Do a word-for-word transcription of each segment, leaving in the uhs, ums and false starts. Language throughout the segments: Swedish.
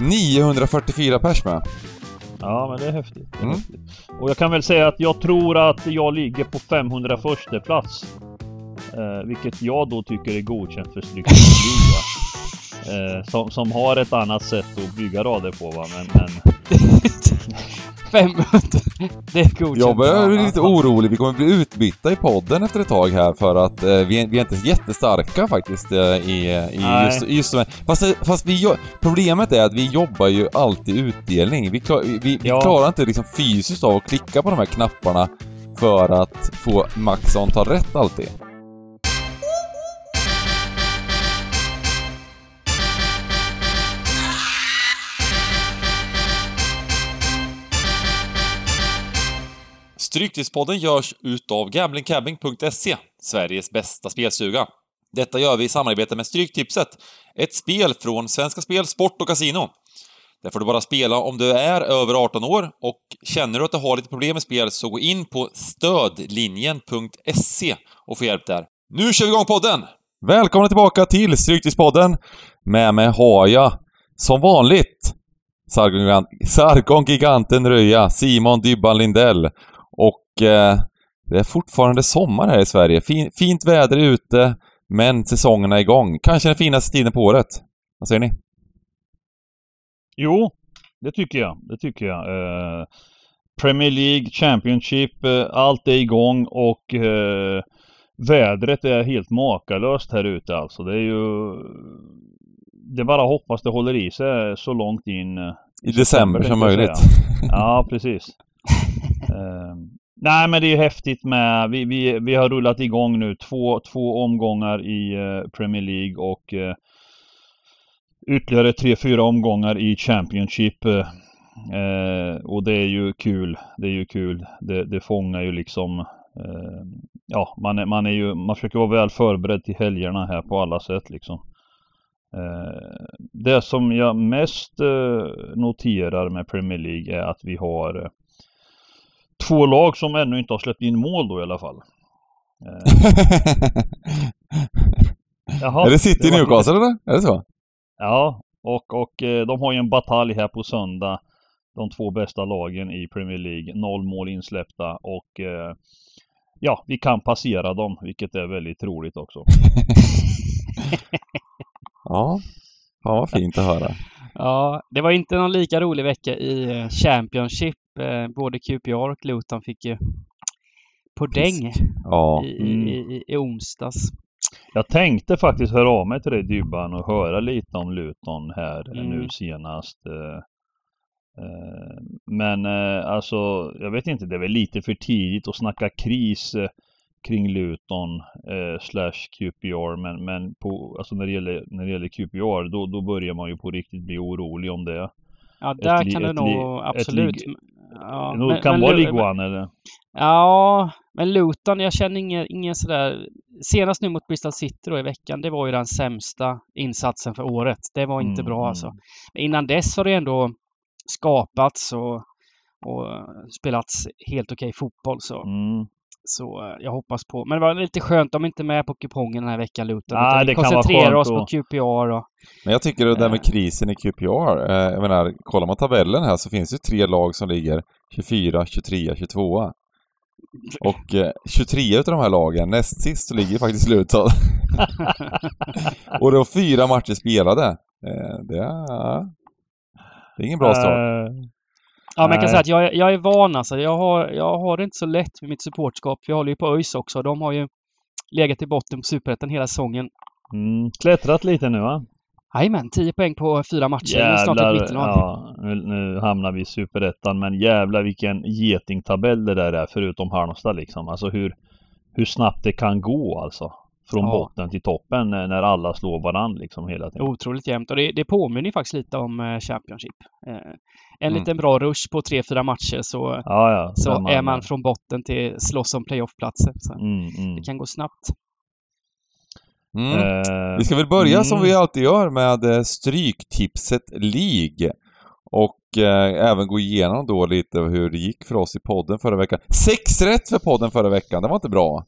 niohundrafyrtiofyra pers med. Ja, men det är häftigt. Det är mm. häftigt. Och jag kan väl säga att jag tror att jag ligger på femhundraförsta plats. Eh, vilket jag då tycker är godkänt för Stryktipset. Eh, som, som har ett annat sätt att bygga rader på, va? Men, men... femhundra, det är godkänt. Jag börjar bli lite orolig, vi kommer bli utbytta i podden efter ett tag här. För att eh, vi, är, vi är inte jättestarka faktiskt eh, i, i just, just som, fast, fast vi, problemet är att vi jobbar ju alltid utdelning. Vi, klar, vi, vi ja. klarar inte liksom fysiskt av att klicka på de här knapparna för att få max antal rätt alltid. Stryktipspodden görs utav gamblingcabbing punkt se, Sveriges bästa spelstuga. Detta gör vi i samarbete med Stryktipset, ett spel från Svenska Spel, Sport och Casino. Där får du bara spela om du är över arton år, och känner du att du har lite problem med spel så gå in på stödlinjen punkt se och få hjälp där. Nu kör vi igång podden! Välkomna tillbaka till Stryktipspodden. Med mig har jag, som vanligt, Sargon-giganten Röja, Simon Dybban Lindell. Och eh, det är fortfarande sommar här i Sverige. Fin, fint väder ute, men säsongen är igång. Kanske den finaste tiden på året. Vad säger ni? Jo, det tycker jag. Det tycker jag. Eh, Premier League, Championship, eh, allt är igång och eh, vädret är helt makalöst här ute. Alltså. Det är ju... Det bara hoppas det håller i sig så långt in... Eh, I december som möjligt. Ja, precis. Uh, nej, men det är häftigt med vi, vi, vi har rullat igång nu två, två omgångar i uh, Premier League och uh, ytterligare tre, fyra omgångar i Championship, uh, uh, och det är ju kul. Det är ju kul. Det, det fångar ju liksom uh, ja, man är, man är ju man försöker vara väl förberedd till helgerna här på alla sätt liksom. Uh, det som jag mest uh, noterar med Premier League är att vi har uh, två lag som ännu inte har släppt in mål då i alla fall. Jaha, är det City i Newcastle eller? Är det så? Ja, och, och de har ju en batalj här på söndag. De två bästa lagen i Premier League. Noll mål insläppta och ja, vi kan passera dem, vilket är väldigt roligt också. Ja, ja, vad fint att höra. Ja, det var inte någon lika rolig vecka i Championship. Både Q P R och Luton fick ju på däng ja. i, i, i onsdags. Jag tänkte faktiskt höra av mig till dig, Dybban, och höra lite om Luton här mm. nu senast. Men alltså, jag vet inte, det är väl lite för tidigt att snacka kris kring Luton slash Q P R. Men, men på, alltså när, det gäller, när det gäller Q P R då, då börjar man ju på riktigt bli orolig om det. Ja, där li- kan det nog li- absolut... Li- ja, det men, kan men, vara Ligue ett eller? Ja, men Luton, jag känner ingen, ingen sådär... Senast nu mot Bristol City då i veckan, det var ju den sämsta insatsen för året. Det var inte mm, bra alltså. Men innan dess har det ändå skapats och, och spelats helt okej fotboll så... Mm. Så jag hoppas på. Men det var lite skönt om inte med på kupongen den här veckan, Luton. Nej, vi det koncentrerar kan vara oss på Q P R. Och, men jag tycker det där med krisen i Q P R. Eh, jag menar, kollar man tabellen här så finns det tre lag som ligger tjugofyra, tjugotre, tjugotvå. Och eh, tjugotre utav de här lagen, näst sist så ligger faktiskt Luton. Och då fyra matcher spelade. Eh, det, är, det är ingen bra start. Uh... Ja, men jag kan säga att jag, jag är van alltså. Jag har, jag har det inte så lätt med mitt supportskap. Vi håller ju på ÖIS också. De har ju legat i botten på Superettan hela säsongen. Mm, klättrat lite nu va? Jajamän, tio poäng på fyra matcher. Jävlar, nu, ja, nu, nu hamnar vi i Superettan. Men jävlar vilken getingtabell det där är förutom Halmstad liksom. Alltså hur, hur snabbt det kan gå alltså. Från ja. botten till toppen när alla slår varandra liksom hela tiden. Otroligt jämnt. Och det, det påminner faktiskt lite om Championship. Eh, en mm. liten bra rush på tre fyra matcher så, ja, ja. så man, är man från botten till slåss om playoffplatser. Så mm, mm. det kan gå snabbt. Mm. Eh, vi ska väl börja mm. som vi alltid gör med Stryktipset League. Och eh, även gå igenom då lite hur det gick för oss i podden förra veckan. Sex rätt för podden förra veckan, det var inte bra.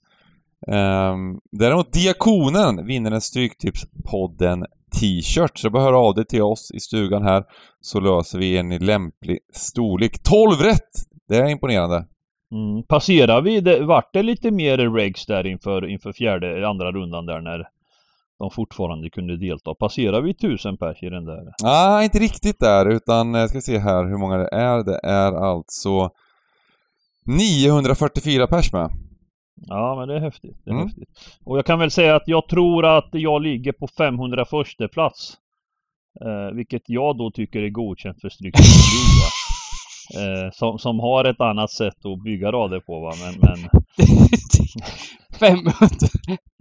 Um, däremot Diakonen vinner en Stryktipspodden t-shirt, så bara hör av dig till oss i stugan här så löser vi en i lämplig storlek. tolv rätt! Det är imponerande. Mm. Passerar vi det, vart det lite mer regs där inför, inför fjärde, andra rundan där när de fortfarande kunde delta? Passerar vi tusen pers i den där? Nej, ah, inte riktigt där, utan ska se här hur många det är. Det är alltså niohundrafyrtiofyra pers med. Ja, men det är häftigt. Det är mm. häftigt. Och jag kan väl säga att jag tror att jag ligger på femhundraförsta plats. Eh, vilket jag då tycker är godkänt för Stryktipset. Eh, som, som har ett annat sätt att bygga rader på, va? Men, men... femhundra,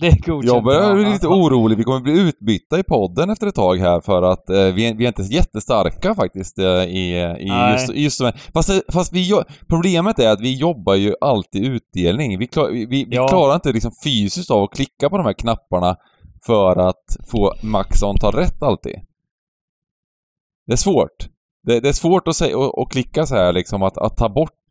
det är godkänt. Jag börjar bli lite orolig. Vi kommer bli utbytta i podden efter ett tag här för att eh, vi, är, vi är inte jättestarka faktiskt eh, i, i just, just fast, fast vi jo- problemet är att vi jobbar ju alltid utdelning. Vi, klar, vi, vi ja. klarar inte liksom fysiskt av att klicka på de här knapparna för att få max antal rätt alltid. Det är svårt. Det, det är svårt att, säga, att, att klicka så här liksom, att, att ta bort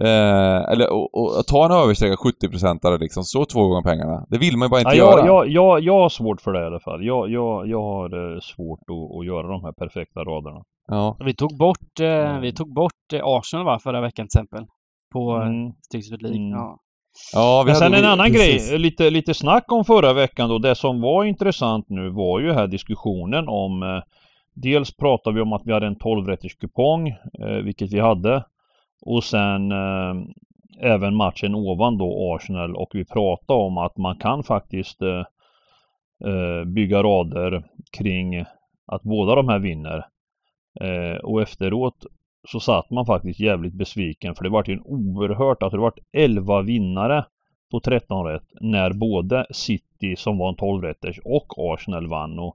eh, eller att, att ta en översträckad sjuttio procent liksom, så två gånger pengarna. Det vill man ju bara inte ja, göra. Jag, jag, jag har svårt för det i alla fall. Jag, jag, jag har svårt att, att göra de här perfekta raderna. Ja. Vi tog bort, eh, vi tog bort eh, Arsenal va, förra veckan till exempel. På mm. Stryktipset League. Mm. Ja. Ja, vi men sen en vi, annan precis. grej, lite, lite snack om förra veckan då. Det som var intressant nu var ju här diskussionen om eh, dels pratade vi om att vi hade en tolv-rätters kupong, eh, vilket vi hade. Och sen eh, även matchen ovan då, Arsenal. Och vi pratade om att man kan faktiskt eh, eh, bygga rader kring att båda de här vinner. Eh, och efteråt så satt man faktiskt jävligt besviken. För det var ju en oerhört, att det var elva vinnare på tretton rätt. När både City som var en tolv-rätters och Arsenal vann. Och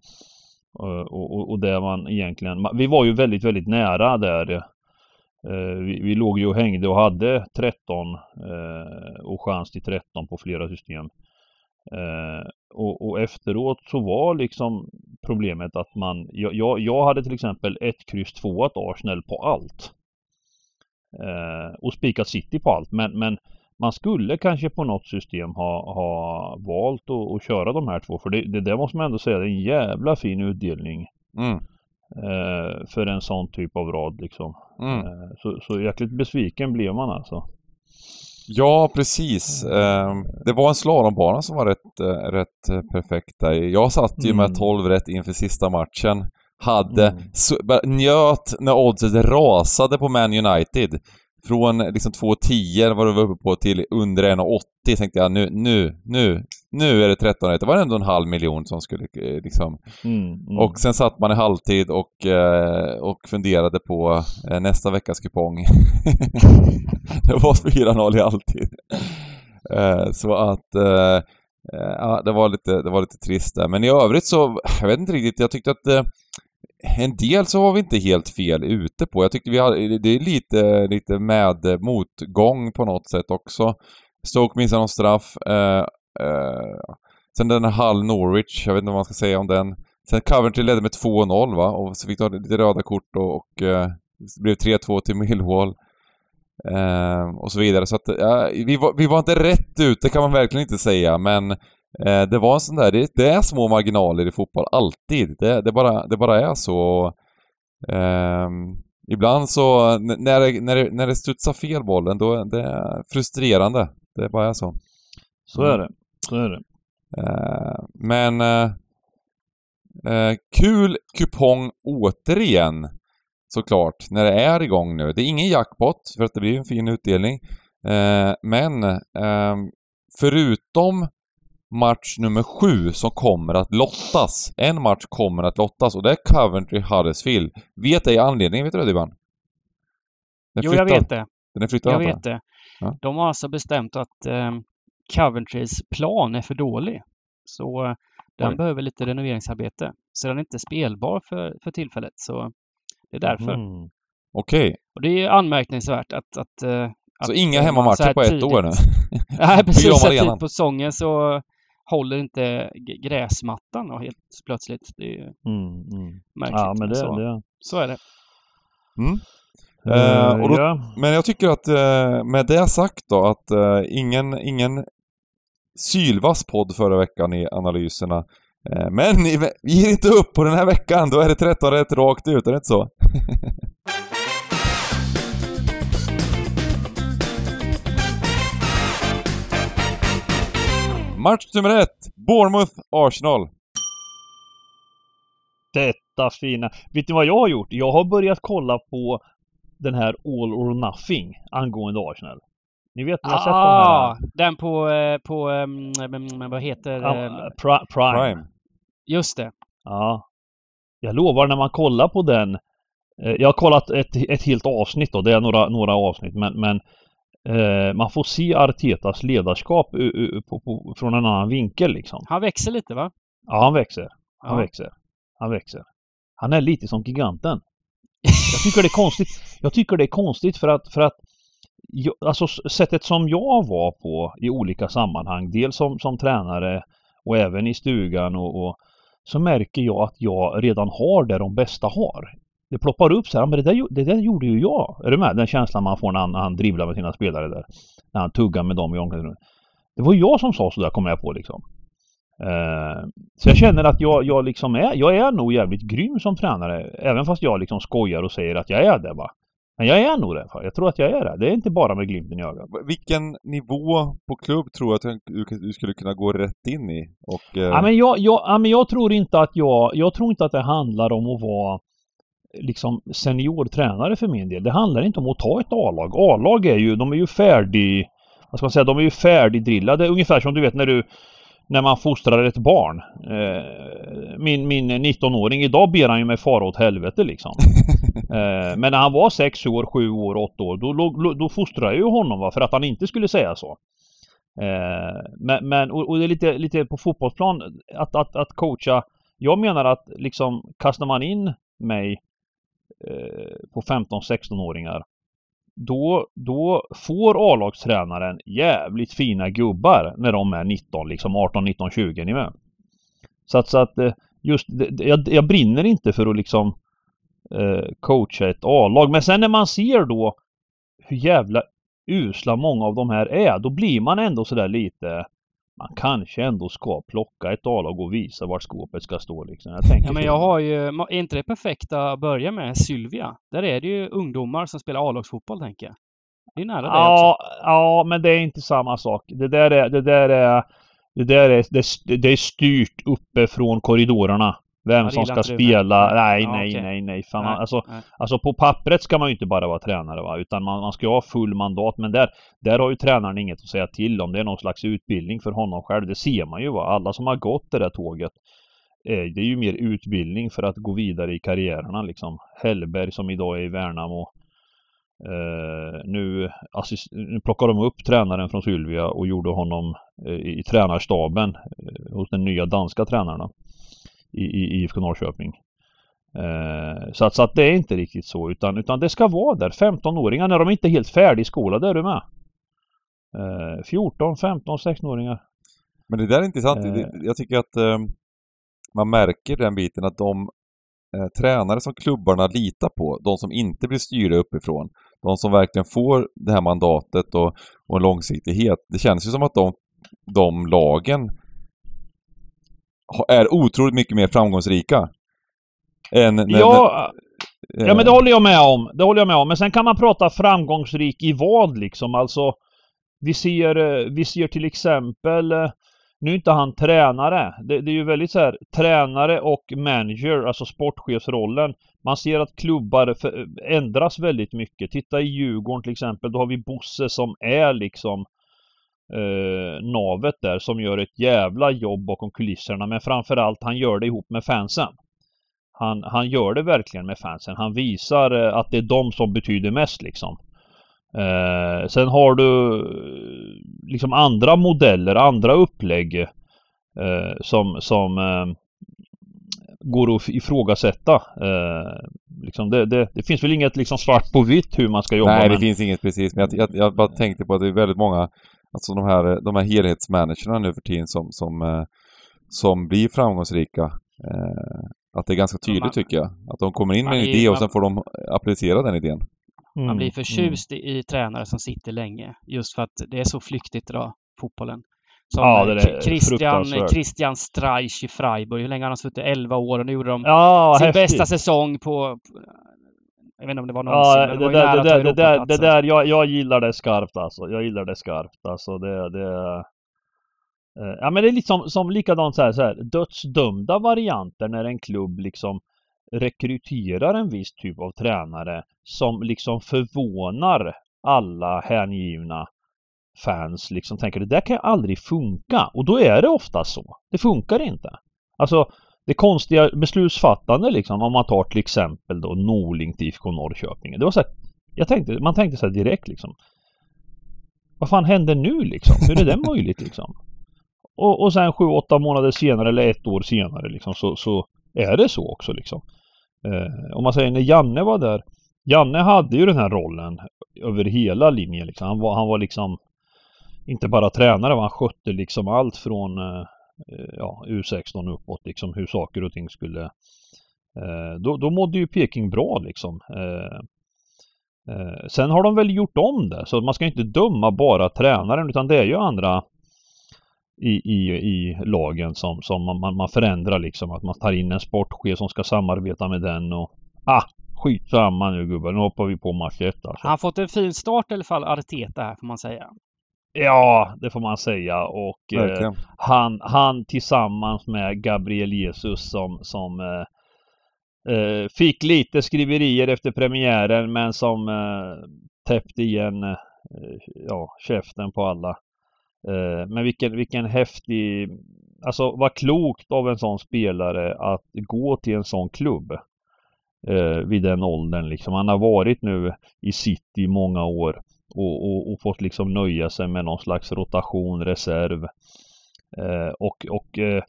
Och, och, och där man egentligen, vi var ju väldigt väldigt nära där, eh, vi, vi låg ju och hängde och hade tretton eh, och chans till tretton på flera system, eh, och, och efteråt så var liksom problemet att man, jag, jag hade till exempel ett kryss två att Arsenal på allt, eh, och spikat City på allt, men, men man skulle kanske på något system ha, ha valt att, att köra de här två. För det, det där måste man ändå säga, det är en jävla fin utdelning mm. eh, för en sån typ av rad liksom. Mm. Eh, så, så jäkligt besviken blev man alltså. Ja, precis. Eh, det var en slalombana som var rätt, eh, rätt perfekt där. Jag satt ju med mm. tolv rätt inför sista matchen. Hade mm. så, njöt när oddset rasade på Man United. Från liksom två komma tio var det uppe på till under en komma åttio tänkte jag nu, nu, nu, nu är det tretton rätt. Det var ändå en halv miljon som skulle liksom. Mm, mm. Och sen satt man i halvtid och, och funderade på nästa veckas kupong. Det var fyra noll i halvtid. Så att det var lite, det var lite trist där. Men i övrigt så, jag vet inte riktigt, jag tyckte att en del så var vi inte helt fel ute på. Jag tyckte vi hade, det är lite, lite med motgång på något sätt också. Stoke missade någon straff. Eh, eh. Sen den här Hall Norwich, jag vet inte vad man ska säga om den. Sen Coventry ledde med två noll va? Och så fick de lite röda kort och, och eh, det blev tre två till Millwall. Eh, och så vidare. Så att, eh, vi, var, vi var inte rätt ute kan man verkligen inte säga, men det var en sån där, det, det är små marginaler i fotboll alltid, det, det, bara, det bara är så. Ehm, ibland så när det, när, det, när det studsar fel bollen då det är frustrerande, det bara är så. Så är det, så är det. Ehm, men eh, kul kupong återigen såklart när det är igång nu. Det är ingen jackpot för att det blir en fin utdelning, ehm, men eh, förutom match nummer sju som kommer att lottas. En match kommer att lottas och det är Coventry Huddersfield. Vet du anledningen, vet du det Dibban? Jo, jag vet det. Den är flyttad. Jag vet det. Ja. De har alltså bestämt att eh, Coventrys plan är för dålig. Så eh, den Oj. behöver lite renoveringsarbete. Så den är inte spelbar för, för tillfället. Så det är därför. Mm. Okej. Okay. Och det är anmärkningsvärt att, att, eh, att så inga hemmamatcher på ett tidigt år nu? Nej, precis. Att på säsongen så håller inte gräsmattan och helt plötsligt. Det är ju mm, mm. märkligt. Ja, men det, så. Det. Så är det. Mm. Mm, eh, och då, ja. Men jag tycker att eh, med det sagt då att eh, ingen, ingen sylvass podd förra veckan i analyserna. Men ni ger inte upp på den här veckan. Då är det tretton rätt rakt ut, är det inte så? Match nummer ett. Bournemouth-Arsenal. Detta fina. Vet ni vad jag har gjort? Jag har börjat kolla på den här All or Nothing angående Arsenal. Ni vet när jag ah, sett den här. Den på, på um, vad heter ah, pra, Prime. Prime. Just det. Ja. Jag lovar, när man kollar på den. Jag har kollat ett, ett helt avsnitt då. Det är några, några avsnitt. Men, men eh, man får se Artetas ledarskap u, u, på, på, från en annan vinkel liksom. Han växer lite, va? Ja, han växer. Han ja. växer. Han växer. Han är lite som giganten. Jag tycker det är konstigt. Jag tycker det är konstigt för att, för att jag, alltså sättet som jag var på i olika sammanhang, dels som, som tränare och även i stugan och, och så märker jag att jag redan har det de bästa har. Det ploppar upp så här, men det där, det där gjorde ju jag. Är du med? Den känslan man får när han, när han dribblar med sina spelare där. När han tuggar med dem i omklädningsrummet. Det var jag som sa så där, kom jag på liksom. Uh, så jag känner att jag, jag liksom är, jag är nog jävligt grym som tränare, även fast jag liksom skojar och säger att jag är det, va. Men jag är nog det, jag tror att jag är det. Det är inte bara med glimten i ögat. Vilken nivå på klubb tror jag att du skulle kunna gå rätt in i? Och, uh... ja, men jag, jag, ja, men jag tror inte att jag, jag tror inte att det handlar om att vara liksom seniortränare för min del. Det handlar inte om att ta ett A-lag. A-lag är ju, de är ju färdig, vad ska man säga, de är ju färdigdrillade. Ungefär som du vet när du När man fostrar ett barn. Min, min nitton-åring idag ber han ju med fara åt helvete liksom. Men när han var sex år, sju år, åtta år, då, då fostrar jag ju honom, va, för att han inte skulle säga så. Men, men och det är lite, lite på fotbollsplan att, att, att coacha. Jag menar att liksom kastar man in mig på femton-sexton-åringar, Då, då får A-lagstränaren jävligt fina gubbar när de är nitton, liksom arton, nitton, tjugo, ni med. Så att, så att just, jag, jag brinner inte för att liksom eh, coacha ett A-lag. Men sen när man ser då hur jävla usla många av de här är, då blir man ändå sådär lite, man kanske ändå ska plocka ett A-lag och visa vart skåpet ska stå liksom. Jag tänker ja, men jag har ju, är inte det perfekta att börja med Sylvia? Där är det ju ungdomar som spelar A-lagsfotboll, tänker jag. Det är nära det ja, också. Ja, men det är inte samma sak. Det där är, det där är, det där är, det, det är styrt uppe från korridorerna. Vem ja, som ska spela. Nej, ja, nej, okay. nej, nej, fan. nej. Alltså, nej. alltså på pappret ska man ju inte bara vara tränare, va? Utan man, man ska ha full mandat. Men där, där har ju tränaren inget att säga till om. Det är någon slags utbildning för honom själv. Det ser man ju, va? Alla som har gått det där tåget. Eh, det är ju mer utbildning för att gå vidare i karriärerna. Liksom. Hellberg som idag är i Värnamo. Eh, nu, assist- nu plockar de upp tränaren från Sylvia och gjorde honom eh, i, i tränarstaben eh, hos den nya danska tränarna. I IFK Norrköping. Eh, så, att, så att det är inte riktigt så. Utan, utan det ska vara där. femton-åringar när de inte är helt färdig i skolan. Där är du med. Eh, fjorton, femton, sexton-åringar. Men det där är intressant. Eh. Jag tycker att eh, man märker den biten att de eh, tränare som klubbarna litar på. De som inte blir styrda uppifrån. De som verkligen får det här mandatet och, och en långsiktighet. Det känns ju som att de, de lagen är otroligt mycket mer framgångsrika än när, ja, när, eh. ja men det håller jag med om det håller jag med om, men sen kan man prata framgångsrik i vad liksom, alltså vi ser, vi ser till exempel, nu är inte han tränare, det, det är ju väldigt så här, tränare och manager, alltså sportchefsrollen, man ser att klubbar ändras väldigt mycket. Titta i Djurgården till exempel, då har vi Bosse som är liksom Uh, navet där, som gör ett jävla jobb bakom kulisserna, men framförallt han gör det ihop med fansen. Han, han gör det verkligen med fansen. Han visar uh, att det är de som betyder mest liksom. Uh, sen har du uh, liksom andra modeller, andra upplägg uh, som, som uh, går att ifrågasätta. Uh, liksom det, det, det finns väl inget liksom svart på vitt hur man ska jobba. Nej, det men... finns inget precis, men jag, jag, jag bara tänkte på att det är väldigt många, alltså de här, de här helhetsmanagerna nu för tiden som, som, som blir framgångsrika. Att det är ganska tydligt, man, tycker jag. Att de kommer in med en idé ju, och sen får de applicera den idén. Mm. Man blir förtjust mm. i, i tränare som sitter länge. Just för att det är så flyktigt idag, fotbollen. Som ja, det är Christian, Christian Streich i Freiburg. Hur länge har han suttit? elva år. Och nu gjorde de ja, sin häftigt. bästa säsong på... Jag vet inte om det var någonsin. Ja, det, det, var det, det, det, det där, jag, jag gillar det skarpt alltså. Jag gillar det skarpt alltså. Det, det, eh, ja, men det är liksom som likadant så här, så här dödsdömda varianter när en klubb liksom rekryterar en viss typ av tränare som liksom förvånar alla hängivna fans liksom, tänker det där kan ju aldrig funka, och då är det ofta så. Det funkar inte. Alltså det konstiga beslutsfattande liksom, om man tar till exempel då Norling till I F K Norrköping. Det var så här, jag tänkte, man tänkte så här direkt liksom. Vad fan händer nu liksom? Hur är det möjligt liksom? Och, och sen sju, åtta månader senare eller ett år senare liksom, så, så är det så också liksom. Eh, om man säger när Janne var där. Janne hade ju den här rollen över hela linjen liksom. Han var, han var liksom inte bara tränare, han skötte liksom allt från... Eh, ja, U sexton uppåt liksom, hur saker och ting skulle eh, då, då mådde ju Peking bra liksom. eh, eh, sen har de väl gjort om det, så man ska inte döma bara tränaren, utan det är ju andra i, i, i lagen som, som man, man förändrar liksom, att man tar in en sportchef som ska samarbeta med den och ah, skitsamma nu gubbar, nu hoppar vi på match ett alltså. Han har fått en fin start i alla fall, Arteta här får man säga. Ja, det får man säga. Och eh, han, han tillsammans med Gabriel Jesus som, som eh, eh, fick lite skriverier efter premiären, men som eh, täppte igen eh, ja, käften på alla. Eh, men vilken, vilken häftig, alltså vad klokt av en sån spelare att gå till en sån klubb eh, vid den åldern liksom. Han har varit nu i City i många år. Och, och, och fått liksom nöja sig med någon slags rotation, reserv. Eh, och och eh,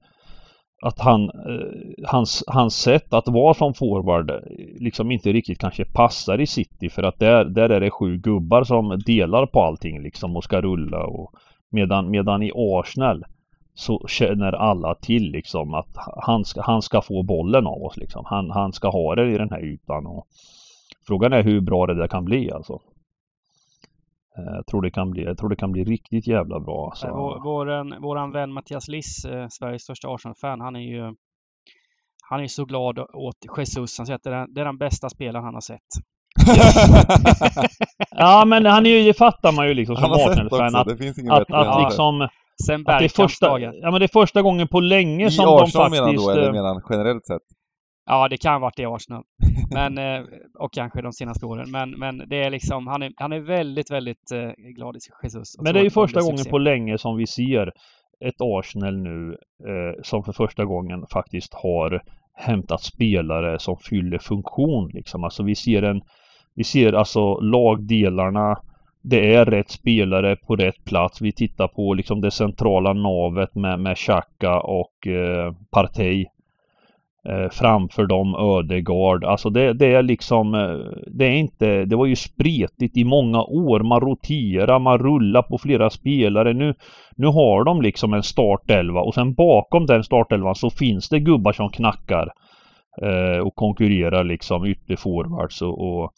att han, eh, hans, hans sätt att vara som forward liksom inte riktigt kanske passar i City. För att där, där är det sju gubbar som delar på allting liksom och ska rulla. Och medan, medan i Arsenal så känner alla till liksom att han ska, han ska få bollen av oss. Liksom. Han, han ska ha det i den här ytan. Och frågan är hur bra det där kan bli alltså. Jag tror det kan bli, jag tror det kan bli riktigt jävla bra. Så. Vår, våran, våran vän Mattias Liss, eh, Sveriges största Arsenal-fan, han är ju han är så glad åt Jesus. Han säger att det är den, det är den bästa spelaren han har sett. Ja, men han är ju, fattar man ju liksom som Arsenal-fan att, att, att, att liksom sen att det är första, ja, men det är första gången på länge i som Arsenal de faktiskt menar då, eller menar generellt sett. Ja, det kan vara det i Arsenal. Men, och kanske de senaste åren. Men, men det är liksom, han är, han är väldigt, väldigt glad i Jesus. Men det är ju första gången på länge som vi ser ett Arsenal nu eh, som för första gången faktiskt har hämtat spelare som fyller funktion. Liksom. Alltså vi ser, en, vi ser alltså lagdelarna, det är rätt spelare på rätt plats. Vi tittar på liksom, det centrala navet med, med Xhaka och eh, Partey. Framför dem Ödegard. Alltså det, det är liksom, det är inte, det var ju spretigt i många år, man roterar, man rullar på flera spelare. Nu, nu har de liksom en startelva, och sen bakom den startelvan så finns det gubbar som knackar eh, och konkurrerar liksom ytterforwards och, och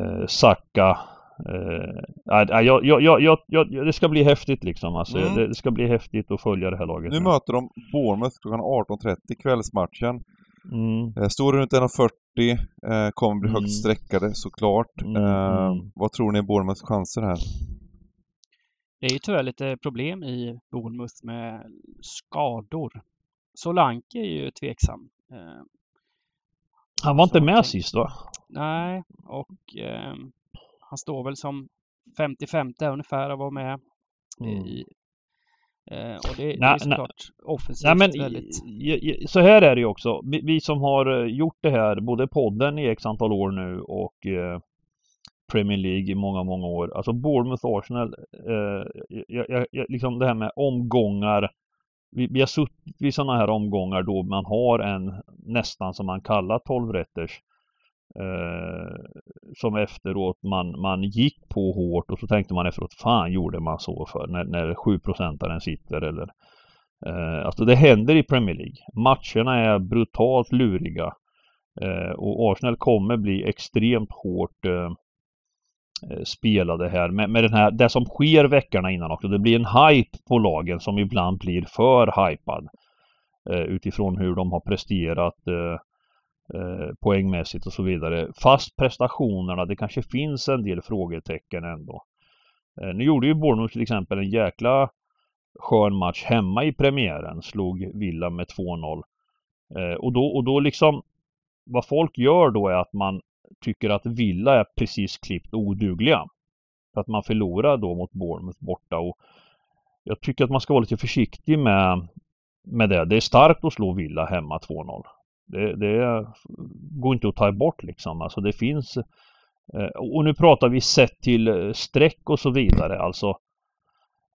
eh, Saka. Uh, jag, jag, jag, jag, det ska bli häftigt liksom alltså. mm. det, det ska bli häftigt att följa det här laget. Nu, nu. möter de Bournemouth klockan arton trettio kvällsmatchen. mm. Står runt ett fyrtio eh, kommer bli mm. högt sträckade såklart. mm. Eh, vad tror ni är Bournemouths chanser här? Det är ju tyvärr lite problem i Bournemouth med skador. Solanke är ju tveksam. eh, Han var inte med sist va? Nej, och eh, han står väl som femtiofemte ungefär att vara med i, mm. eh, och det, det är såklart offensivt. Nej, men, väldigt. Så här är det ju också. Vi, vi som har gjort det här, både podden i x antal år nu och eh, Premier League i många, många år. Alltså Bournemouth Arsenal, eh, jag, jag, jag, liksom det här med omgångar. Vi, vi har suttit vid sådana här omgångar då man har en nästan som man kallar tolvrätters. Uh, som efteråt man, man gick på hårt och så tänkte man efteråt, fan gjorde man så för när, när sju procentaren sitter eller, uh, alltså det händer i Premier League. Matcherna är brutalt luriga uh, och Arsenal kommer bli extremt hårt uh, spelade här med, med den här, det som sker veckorna innan också. Det blir en hype på lagen som ibland blir för hypad eh, utifrån hur de har presterat eh, eh, poängmässigt och så vidare. Fast prestationerna, det kanske finns en del frågetecken ändå. Eh, nu gjorde ju Bournemouth till exempel en jäkla skön match hemma i premiären, slog Villa med två noll. Eh, och, då, och då liksom vad folk gör då är att man tycker att Villa är precis klippt odugliga. För att man förlorar då mot Bournemouth borta. Och jag tycker att man ska vara lite försiktig med, med det. Det är starkt att slå Villa hemma två noll. Det, det går inte att ta bort liksom. Alltså det finns... Och nu pratar vi sett till streck och så vidare. Alltså...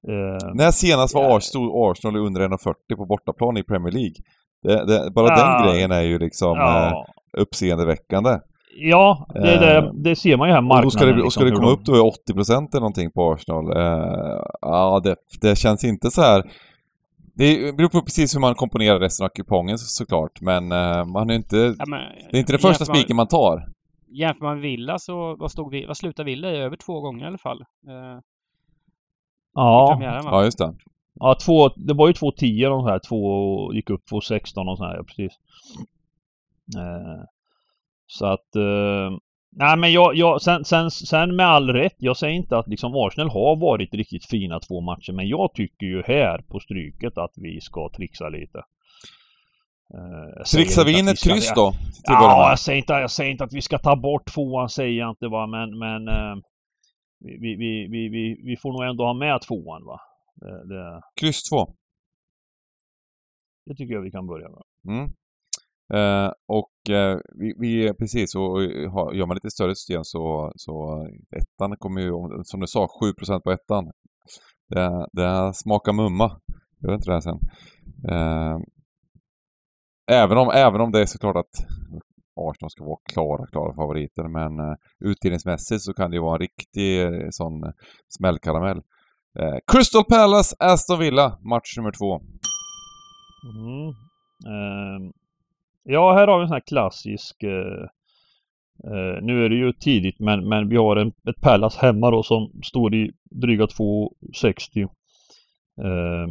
Eh, När senast var Arsenal, Arsenal under ett komma fyrtio på bortaplan i Premier League. Det, det, bara ja, den grejen är ju liksom ja. uppseendeväckande. Ja, det, det, det ser man ju här marknaden. Och ska det, och ska det komma upp då är åttio procent eller någonting på Arsenal. Uh, ja, det, det känns inte så här. Det beror på precis hur man komponerar resten av kupongen så, såklart. Men uh, man är inte, ja, men, det är inte den första spiken man tar. Jämför man Villa så vad, stod, vad slutade Villa i över två gånger i alla fall. Uh, ja. ja, just det. Ja, två, det var ju två tio de här. Två gick upp två sexton och så här, ja, precis. Uh. Så att, eh, nej men jag, jag sen, sen, sen med all rätt, jag säger inte att liksom Arsenal har varit riktigt fina två matcher, men jag tycker ju här på stryket att vi ska trixa lite. Eh, Trixar vi in ett kryss ska, då? Jag, ja, jag säger, inte, jag säger inte att vi ska ta bort tvåan, säger jag inte va, men, men eh, vi, vi, vi, vi, vi får nog ändå ha med tvåan va. Det, det, kryss två. Det tycker jag vi kan börja med. Mm. Uh, och uh, vi, vi precis och, och har, gör man lite större system så, så ettan kommer ju som du sa sju procent på ettan. Det, det smakar mumma. Gör inte det här sen. Uh, även om även om det är såklart att Arsenal ska vara klara klara favoriter, men uh, utdelningsmässigt så kan det ju vara en riktig uh, sån smällkaramell. Uh, Crystal Palace Aston Villa match nummer två. Mm. Uh. Ja, här har vi en sån här klassisk eh, eh, nu är det ju tidigt men, men vi har en, ett Palace hemma då som står i dryga två sextio eh,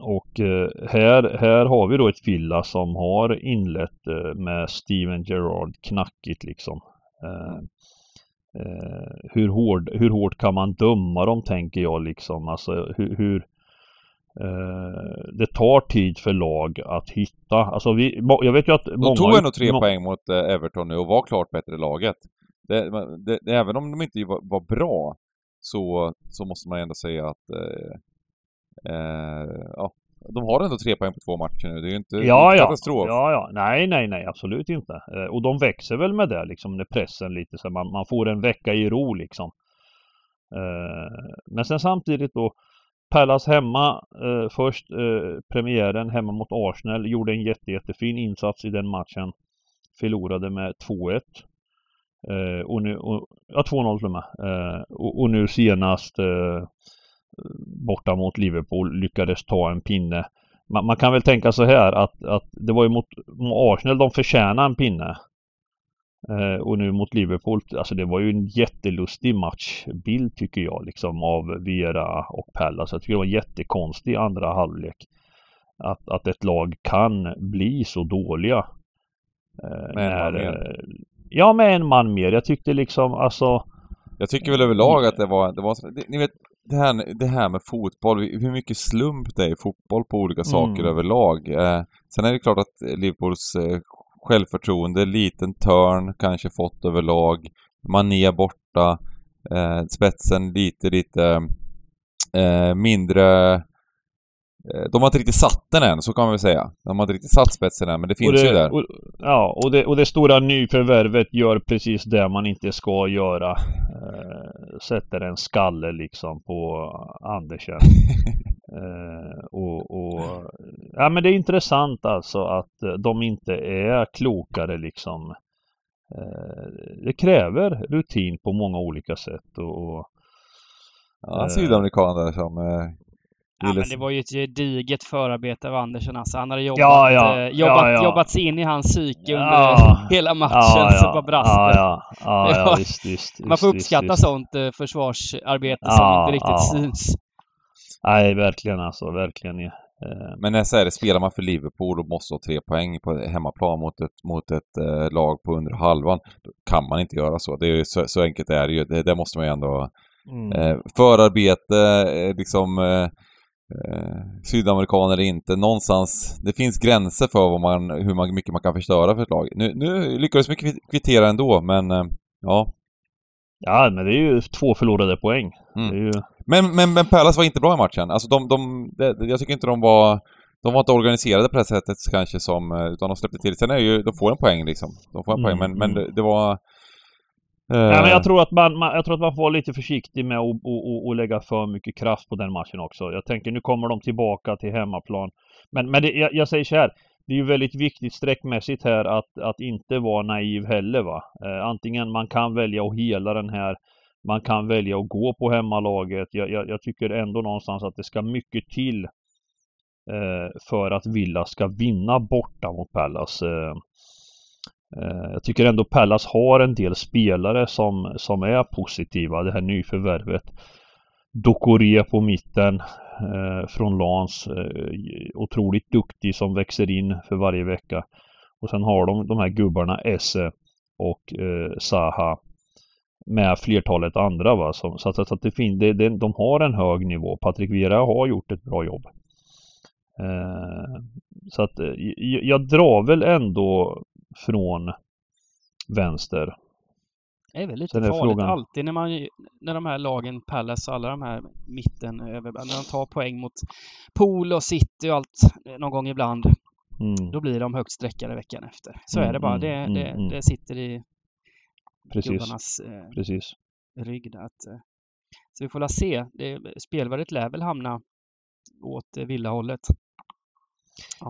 och eh, här, här har vi då ett Villa som har inlett eh, med Steven Gerrard knackigt liksom eh, eh, hur, hård, hur hårt kan man döma dem tänker jag liksom alltså hur, hur Uh, det tar tid för lag att hitta. Alltså vi, jag vet ju att de många tog ändå tre må- poäng mot uh, Everton nu och var klart bättre i laget. Det, det, det, även om de inte var, var bra så, så måste man ändå säga att uh, uh, ja, de har ändå tre poäng på två matcher nu. Det är ju inte ja, katastrof. Ja, ja. Nej, nej, nej, absolut inte. Uh, och de växer väl med det, liksom, med pressen lite. Så man, man får en vecka i ro, liksom. Uh, men sen samtidigt då Palace hemma eh, först eh, premiären hemma mot Arsenal gjorde en jätte, jättefin insats i den matchen. Förlorade med två ett. Eh, och nu och, ja, två noll för mig. Eh, och, och nu senast eh, borta mot Liverpool lyckades ta en pinne. Man, man kan väl tänka så här att, att det var ju mot, mot Arsenal de förtjänade en pinne. Eh, och nu mot Liverpool, alltså det var ju en jättelustig matchbild tycker jag liksom av Vera och Palace. Jag tycker det var en jättekonstig andra halvlek att, att ett lag kan bli så dåliga eh, med när, en man mer. Ja, med en man mer. Jag tyckte liksom alltså jag tycker väl överlag att det var, det var det, ni vet det här, det här med fotboll, hur mycket slump det är i fotboll på olika saker mm. överlag. Eh, sen är det klart att Liverpools eh, självförtroende, liten törn kanske fått överlag, Mané borta, eh, spetsen lite, lite eh, mindre eh, de har inte riktigt satt den än, så kan man väl säga. De har inte riktigt satt spetsen än, men det finns det, ju där. Och, ja, och det, och det stora nyförvärvet gör precis det man inte ska göra. Eh, sätter en skalle liksom på Andersen. Uh, och, och, ja men det är intressant alltså att de inte är klokare liksom uh, det kräver rutin på många olika sätt och, och, uh, ja, sydamerikaner som uh, Ja, men det var ju ett gediget förarbete av Andersson, alltså. Han hade jobbat, ja, ja. Eh, jobbat, ja, ja. jobbat sig in i hans psyke under ja. hela matchen, ja, ja. så bara brast ja, ja. Ja, ja. Ja, just, just, man får uppskatta just, sånt eh, försvarsarbete ja, som inte riktigt ja. syns. Nej, verkligen alltså, verkligen ja. eh. Men när jag säger det, spelar man för Liverpool och måste ha tre poäng på hemmaplan mot ett, mot ett eh, lag på under halvan, kan man inte göra så. Det är så, så enkelt är det ju. Det, det måste man ju ändå mm. eh, förarbete, eh, liksom eh, Eh, sydamerikaner inte någonstans. Det finns gränser för vad man, hur man, mycket man kan förstöra för ett lag. Nu, nu lyckades vi kvittera ändå, men eh, ja. Ja, men det är ju två förlorade poäng. Mm. Det är ju... Men, men, men Palace var inte bra i matchen. Alltså de, de, de, jag tycker inte de var, de var inte organiserade på det sättet kanske som, utan de släppte till. Sen är ju, de får en poäng liksom. De får en mm. poäng, men, men det, det var... Uh... Nej, men jag tror att man, man, jag tror att man får vara lite försiktig med att och, och, och lägga för mycket kraft på den matchen också. Jag tänker, nu kommer de tillbaka till hemmaplan. Men, men det, jag, jag säger så här, det är ju väldigt viktigt sträckmässigt här att, att inte vara naiv heller, va. Eh, antingen man kan välja att hela den här, man kan välja att gå på hemmalaget. Jag, jag, jag tycker ändå någonstans att det ska mycket till eh, för att Villa ska vinna borta mot Palace. Eh, Jag tycker ändå Pallas har en del spelare som, som är positiva. Det här nyförvärvet, Dokore på mitten eh, från Lans, eh, otroligt duktig som växer in för varje vecka. Och sen har de de här gubbarna Esse och eh, Saha med flertalet andra, va? Som, så att, så att det fin- det, det, de har en hög nivå. Patrik Vera har gjort ett bra jobb. Eh, så att jag, jag drar väl ändå från vänster. Det är väl lite farligt frågan. Alltid när, man, när de här lagen, Palace och alla de här mitten över, när de tar poäng mot Pool och City och allt någon gång ibland, mm. då blir de högt sträckade veckan efter. Så mm, är det bara. Det, mm, det, mm. det sitter i Precis. gubbarnas eh, Precis. rygg. Att, eh. Så vi får la se. Spelvärdet lär väl hamna åt eh, villahållet.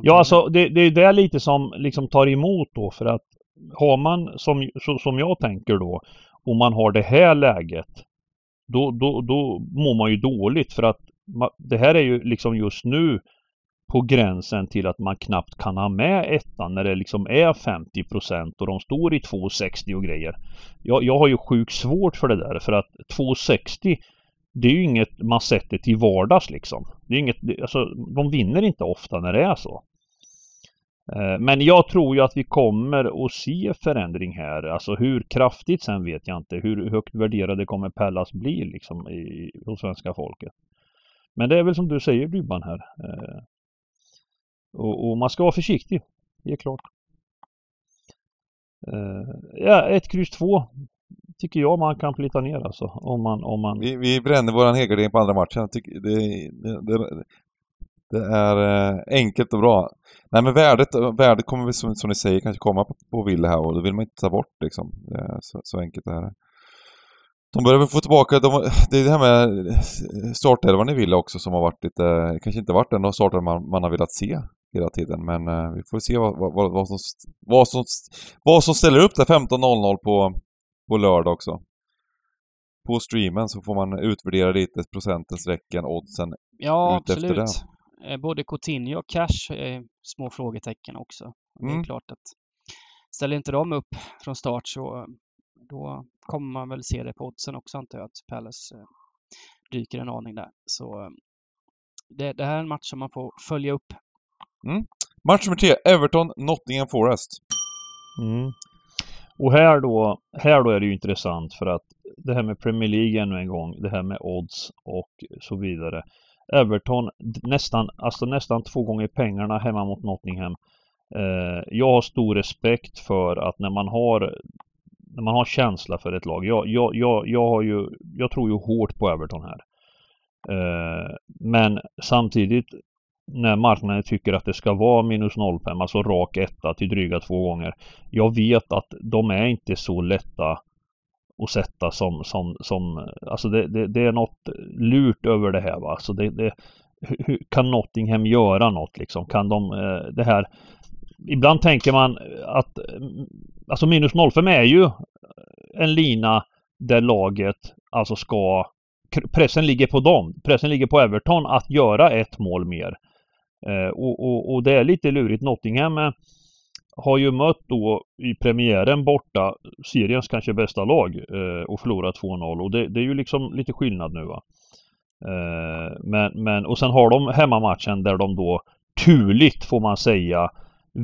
Ja, alltså det, det är det lite som liksom tar emot då, för att har man som, som jag tänker då, om man har det här läget då, då, då mår man ju dåligt, för att man, det här är ju liksom just nu på gränsen till att man knappt kan ha med ettan när det liksom är femtio procent och de står i två sextio och grejer. Jag, jag har ju sjukt svårt för det där, för att två sextio, det är ju inget man sätter till vardags liksom. Det är inget, alltså, de vinner inte ofta när det är så. Men jag tror ju att vi kommer att se förändring här. Alltså hur kraftigt sen vet jag inte. Hur högt värderade kommer Pallas bli liksom i, hos svenska folket. Men det är väl som du säger, Dubban, här. Och, och man ska vara försiktig. Det är klart. Ja, ett kryss två. Tycker jag man kan plita ner alltså, om man, om man... Vi, vi bränner våran hegardin på andra matchen. Tycker det, det, det, det är enkelt och bra. Nej, men värdet, värdet kommer vi, som, som ni säger, kanske komma på, på Ville här, och då vill man inte ta bort liksom. Det är så, så enkelt det här. De börjar väl få tillbaka, de, det är det här med startelvan i Ville också som har varit lite, kanske inte varit den starten man, man har velat se hela tiden, men vi får se vad, vad, vad, som, vad, som, vad som ställer upp där femton noll noll på på lördag också. På streamen så får man utvärdera lite procentens räcken, oddsen. Ja, ut absolut. Efter det. Både Coutinho och Cash är små frågetecken också. Mm. Det är klart att ställer inte de upp från start så då kommer man väl se det på oddsen också, antar jag, att Palace dyker en aning där. Så det, det här är en match som man får följa upp. Mm. Match nummer tre, Everton, Nottingham Forest. Mm. Och här då, här då är det ju intressant, för att det här med Premier League ännu en gång, det här med odds och så vidare. Everton nästan, alltså nästan två gånger pengarna hemma mot Nottingham. Eh, jag har stor respekt för att när man har, när man har känsla för ett lag. Jag, jag, jag, jag, har ju, jag tror ju hårt på Everton här. Eh, men samtidigt när marknaden tycker att det ska vara minus noll komma fem, alltså rak etta till dryga två gånger. Jag vet att de är inte så lätta att sätta som, som, som alltså det, det, det är något lurt över det här, va. Så det, det, hur, kan Nottingham göra något liksom? Kan de, det här, ibland tänker man att alltså minus noll komma fem är ju en lina där laget alltså ska pressen ligger på dem. Pressen ligger på Everton att göra ett mål mer. Eh, och, och, och det är lite lurigt. Nottingham har ju mött då i premiären borta seriens kanske bästa lag eh, och förlorat två noll. Och det, det är ju liksom lite skillnad nu, va. Eh, men, men, och sen har de hemmamatchen där de då turligt, får man säga,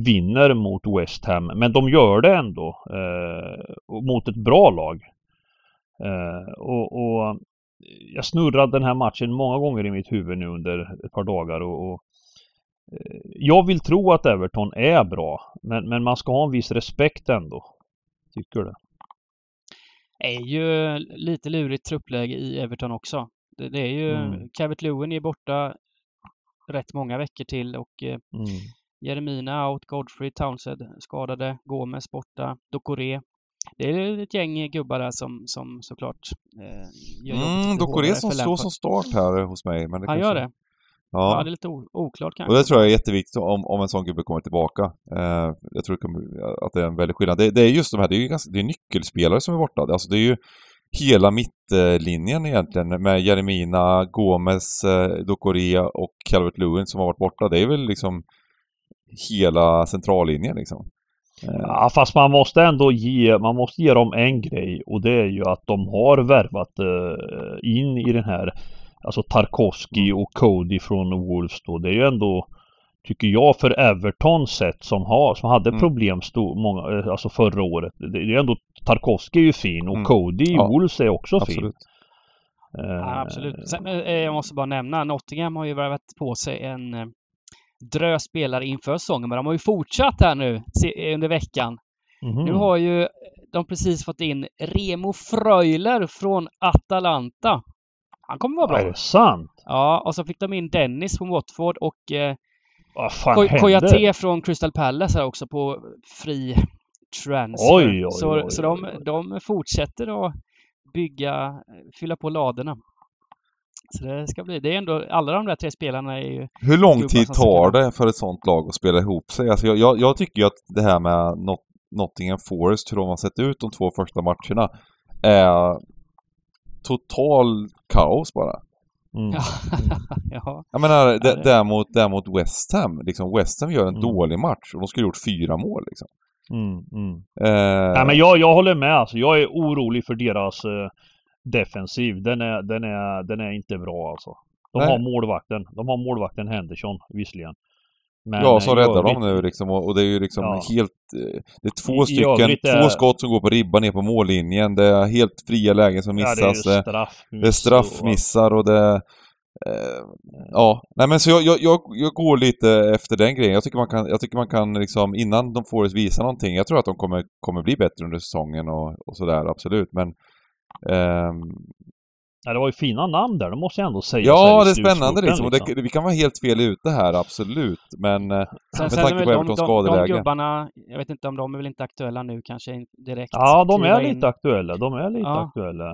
vinner mot West Ham. Men de gör det ändå eh, mot ett bra lag. Eh, och, och jag snurrade den här matchen många gånger i mitt huvud nu under ett par dagar. Och, och, eh, jag vill tro att Everton är bra. Men, men man ska ha en viss respekt ändå. Tycker du det? Det är ju lite lurigt truppläge i Everton också. Det, det är ju... Mm. Calvert-Lewin är borta rätt många veckor till. Och... Eh, mm. Jeremina out, Godfrey, Townsend skadade, Gomes borta, Dokore. Det är ett gäng gubbar där som, som såklart eh, gör mm, Dokore som står som start här hos mig. Men det han kanske... gör det? Ja. Ja, det är lite oklart kanske. Och det tror jag är jätteviktigt om, om en sån gubbe kommer tillbaka. Eh, jag tror att det är en väldigt skillnad. Det, det är just de här, det är ju ganska, det är nyckelspelare som är borta. Alltså det är ju hela mittlinjen egentligen med Jeremina, Gomes, Dokore och Calvert-Lewin som har varit borta. Det är väl liksom hela centrallinjen liksom. Ja, fast man måste ändå ge man måste ge dem en grej, och det är ju att de har värvat eh, in i den här, alltså Tarkowski och Cody från Wolves då. Det är ju ändå, tycker jag, för Everton sett som har som hade mm. problem stod många, alltså förra året. Det är ju ändå, Tarkowski är ju fin och mm. Cody i ja. Wolves är också absolut. Fin. Ja, absolut. Sen, jag måste bara nämna, Nottingham har ju värvat på sig en drö spelare inför säsongen, men de har ju fortsatt här nu under veckan. Mm-hmm. Nu har ju de precis fått in Remo Freuler från Atalanta. Han kommer vara bra. Är det sant? Ja, och så fick de in Dennis från Watford och eh, Ko- Koyate från Crystal Palace här också på free transfer. Oj, oj, oj, så oj, oj. så de, de fortsätter att bygga, fylla på ladorna. Så det ska bli. Det är ändå, alla de där tre spelarna är ju... Hur lång tid tar det för ett sånt lag att spela ihop sig? Alltså jag, jag, jag tycker ju att det här med Not- Nottingham Forest, hur de har sett ut de två första matcherna, är total kaos bara. Mm. Mm. Ja. Jag menar, d- däremot, däremot West Ham. Liksom West Ham gör en mm. dålig match och de skulle ha gjort fyra mål. Liksom. Mm, mm. Eh... Nej, men jag, jag håller med. Alltså, jag är orolig för deras... Eh... defensiv, den är, den är, den är inte bra alltså. De Nej. har målvakten, de har målvakten Henderson visserligen. Men ja, så räddar övrigt... de nu liksom, och det är ju liksom ja. helt, det är två stycken, är... två skott som går på ribban ner på mållinjen, det är helt fria lägen som missas. Ja, det är straffmiss, det är straffmissar och det eh, ja. Nej, men så jag, jag, jag, jag går lite efter den grejen. Jag tycker man kan, jag tycker man kan liksom, innan de får visa någonting, jag tror att de kommer, kommer bli bättre under säsongen och, och sådär, absolut, men Um... ja, det var ju fina namn där, det måste jag ändå säga. Ja, det är spännande liksom. Det, vi kan vara helt fel ute här, absolut. Men med tanke på Evertons skadeläge. De gubbarna, jag vet inte om de är väl inte aktuella nu kanske direkt. Ja, de är lite in. aktuella. De är lite ja. aktuella.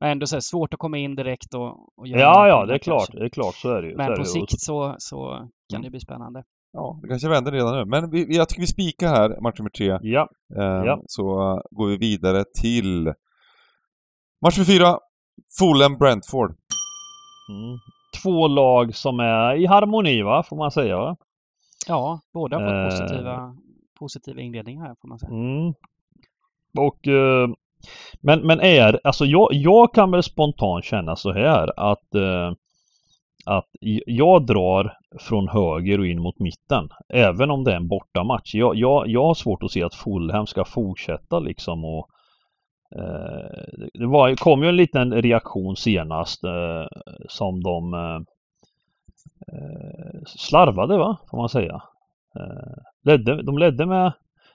Men ändå så här, svårt att komma in direkt och, och göra. Ja, ja, det är klart. Det är klart, så är det ju. Men på sikt så, så kan mm. det bli spännande. Ja, det kanske vänder redan nu. Men vi, jag tycker vi spikar här, match nummer tre. Ja. Um, ja. Så går vi vidare till match för fyra, Fulham Brentford. Mm. Två lag som är i harmoni, va, får man säga, va? Ja, båda har fått eh... positiva, positiva inledningar här, får man säga. Mm. Och, eh, men, men är, alltså jag, jag kan väl spontant känna så här att, eh, att jag drar från höger och in mot mitten. Även om det är en bortamatch. Jag, jag, jag har svårt att se att Fulham ska fortsätta liksom och... Det var, kom ju en liten reaktion senast eh, som de eh, slarvade, va, får man säga. Eh, ledde, de ledde med...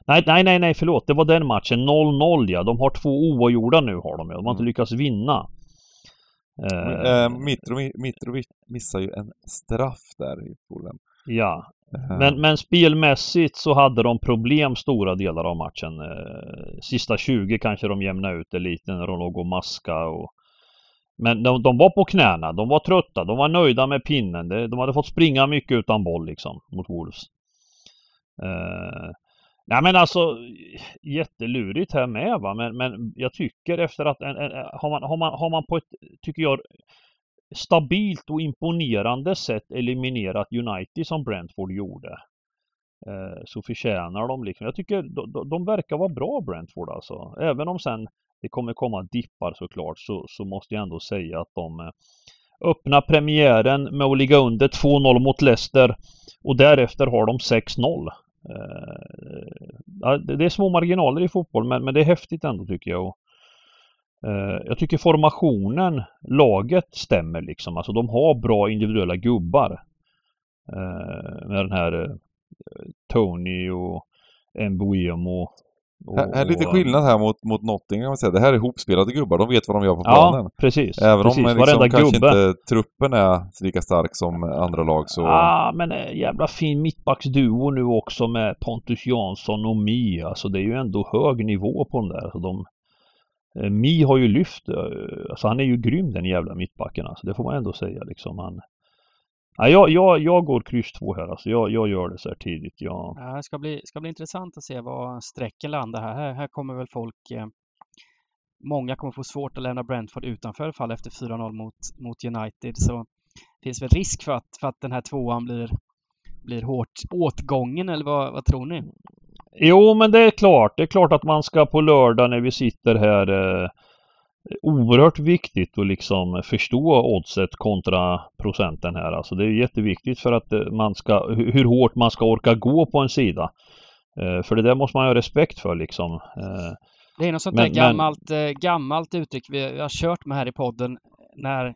Nej, nej, nej, nej, förlåt. Det var den matchen. noll noll, ja. De har två oavgjorda nu, har de. De har mm. inte lyckats vinna. Eh, eh, Mitrovic Mitro missar ju en straff där i Polen. Ja. Men, men spelmässigt så hade de problem stora delar av matchen. Sista tjugo kanske de jämnade ut det lite när de låg och maskade. Och... Men de, de var på knäna, de var trötta, de var nöjda med pinnen. De hade fått springa mycket utan boll liksom mot Wolves. Nej men alltså jättelurigt här med va, men, men jag tycker efter att en, en, har, man, har, man, har man på ett, tycker jag, stabilt och imponerande sätt eliminerat United som Brentford gjorde, eh, så förtjänar de liksom. Jag tycker de, de verkar vara bra, Brentford alltså. Även om sen det kommer komma dippar såklart, så, så måste jag ändå säga att de eh, öppnar premiären med att ligga under två noll mot Leicester och därefter har de sex noll. Det är små marginaler i fotboll, men, men det är häftigt ändå tycker jag. Jag tycker formationen, laget stämmer liksom. Alltså de har bra individuella gubbar. Med den här Tony och Mbuemo och, och, här, här är lite skillnad här mot, mot Nottingham, man säger. Det här är hopspelade gubbar, de vet vad de gör på planen. Ja, precis. Även precis, om liksom, kanske gubbe. Inte truppen är lika stark som andra lag så... Ja, men jävla fin mittbacksduo nu också med Pontus Jansson och Mi. Alltså det är ju ändå hög nivå på dem där. Så de... Mi har ju lyft, alltså han är ju grym den jävla mittbacken, alltså det får man ändå säga liksom. Han... Ja, jag, jag, jag går kryss två här, alltså jag, jag gör det så här tidigt. Jag... Ja, det ska bli, ska bli intressant att se vad sträcken landar här. Här, här kommer väl folk, eh, många kommer få svårt att lämna Brentford utanför i fall efter fyra noll mot, mot United, så det finns väl risk för att, för att den här tvåan blir, blir hårt åtgången, eller vad, vad tror ni? Jo, men det är klart. Det är klart att man ska på lördag när vi sitter här, eh, oerhört viktigt att liksom förstå oddset kontra procenten här. Alltså det är jätteviktigt för att man ska, hur hårt man ska orka gå på en sida. Eh, för det där måste man ha respekt för liksom. Eh, det är något sånt men, där gammalt, men... gammalt uttryck vi, vi har kört med här i podden. När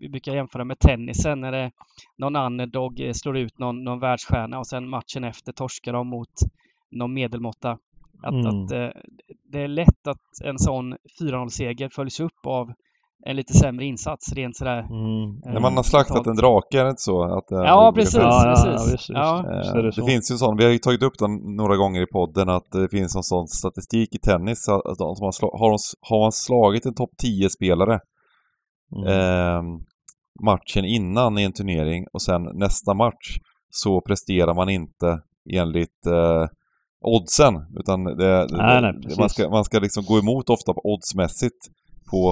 vi brukar jämföra med tennisen, när det, någon underdog slår ut någon, någon världsstjärna och sen matchen efter torskar de mot någon medelmåtta. Att, mm. att, eh, det är lätt att en sån fyra noll-seger följs upp av en lite sämre insats rent sådär. Mm. Eh, När man har slaktat totalt. En drake, är det inte så? Att, eh, ja, precis. Ja, precis. Precis. Ja. Eh, det, det finns ju sån, vi har ju tagit upp den några gånger i podden, att det finns en sån statistik i tennis att de som har, sl- har, de, har man slagit en topp tio-spelare mm. eh, matchen innan i en turnering och sen nästa match så presterar man inte enligt eh, oddsen, utan det, nej, nej, man, ska, man ska liksom gå emot ofta på oddsmässigt på,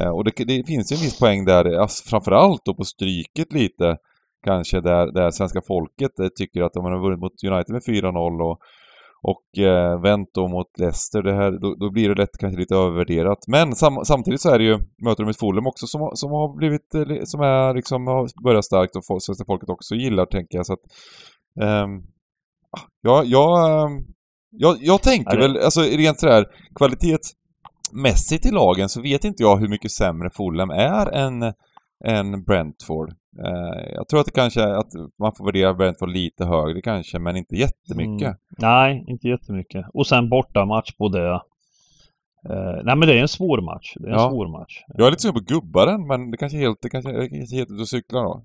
eh, och det, det finns ju en viss poäng där, alltså framförallt då på stryket lite kanske, där, där svenska folket eh, tycker att om man har vunnit mot United med fyra noll och, och eh, vänt då mot Leicester, det här, då, då blir det lätt kanske lite övervärderat, men sam, samtidigt så är det ju, möter de ett Fulham också som, som har blivit, som är liksom har börjat starkt och svenska folket också gillar, tänker jag, så att eh, Ja, jag, jag, jag tänker väl, alltså rent sådär kvalitetsmässigt i lagen så vet inte jag hur mycket sämre Fulham är än, än Brentford. Eh, jag tror att det kanske att man får värdera Brentford lite högre kanske, men inte jättemycket. Mm. Nej, inte jättemycket. Och sen bortamatch på det. Uh, nej men det är en svår match. Det är en ja. svår match. Jag är lite sugen på gubbaren, men det kanske är helt, det kanske, det kanske är helt att cykla då.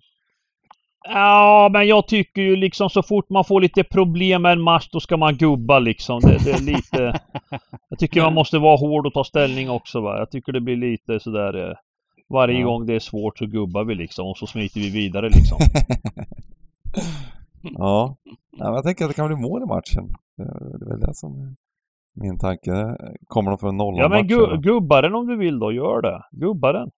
Ja, men jag tycker ju liksom så fort man får lite problem med en match då ska man gubba liksom. Det, det är lite... Jag tycker man måste vara hård och ta ställning också va. Jag tycker det blir lite sådär... Eh, varje ja. gång det är svårt så gubbar vi liksom och så smiter vi vidare liksom. ja. ja, men jag tänker att det kan bli mål i matchen. Det är, det är väl det som... Min tanke kommer de för en nolla match. Ja, men gu- gubbaren om du vill då, gör det. Gubbaren.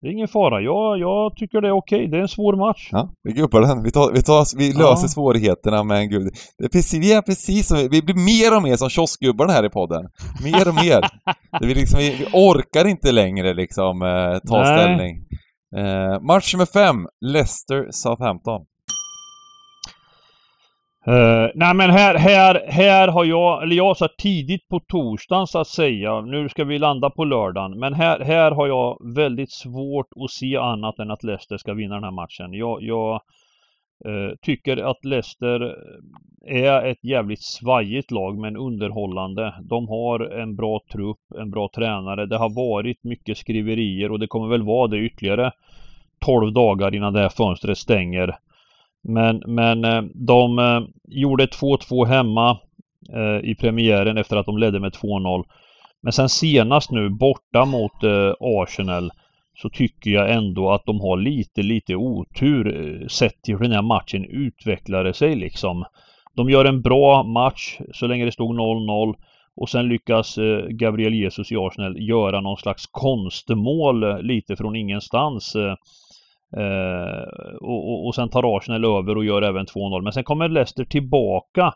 Det är ingen fara. Jag, jag tycker det är okej. Det är en svår match. Ja, vi guppar den. Vi, tar, vi, tar, vi löser ja. svårigheterna med en gud. Det är precis, vi är precis som, vi blir mer och mer som kioskgubbarna här i podden. Mer och mer. Det vi, liksom, vi, vi orkar inte längre liksom eh, ta Nej. ställning. Eh, match nummer fem. Leicester Southampton. Uh, nej men här, här, här har jag, eller jag sa tidigt på torsdagen så att säga, nu ska vi landa på lördagen, men här, här har jag väldigt svårt att se annat än att Leicester ska vinna den här matchen. Jag, jag uh, tycker att Leicester är ett jävligt svajigt lag men underhållande. De har en bra trupp, en bra tränare, det har varit mycket skriverier och det kommer väl vara det ytterligare tolv dagar innan det här fönstret stänger. Men, men de gjorde två två hemma i premiären efter att de ledde med två noll. Men sen senast nu borta mot Arsenal så tycker jag ändå att de har lite, lite otur sett till hur den här matchen utvecklade sig liksom. De gör en bra match så länge det stod noll noll. Och sen lyckas Gabriel Jesus i Arsenal göra någon slags konstmål lite från ingenstans. Eh, och, och, och sen tar Arsenal över och gör även två noll. Men sen kommer Leicester tillbaka.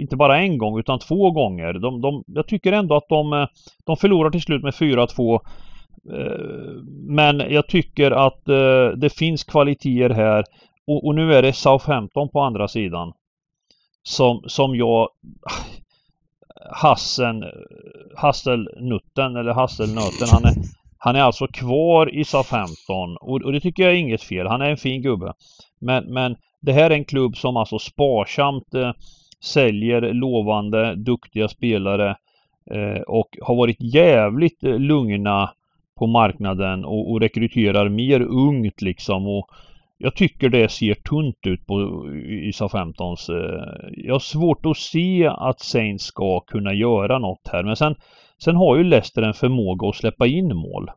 Inte bara en gång utan två gånger. De, de, jag tycker ändå att de, de förlorar till slut med fyra två. Eh, men jag tycker att eh, det finns kvaliteter här. Och, och nu är det Southampton på andra sidan. Som, som jag... Hassen, Hasselnutten eller Hasselnöten, han är, han är alltså kvar i Southampton och, och det tycker jag är inget fel, han är en fin gubbe, men, men det här är en klubb som alltså sparsamt eh, säljer lovande, duktiga spelare eh, och har varit jävligt lugna på marknaden och, och rekryterar mer ungt liksom, och jag tycker det ser tunt ut på Southamptons. Jag har svårt att se att Saints ska kunna göra något här. Men sen, sen har ju Leicester en förmåga att släppa in mål.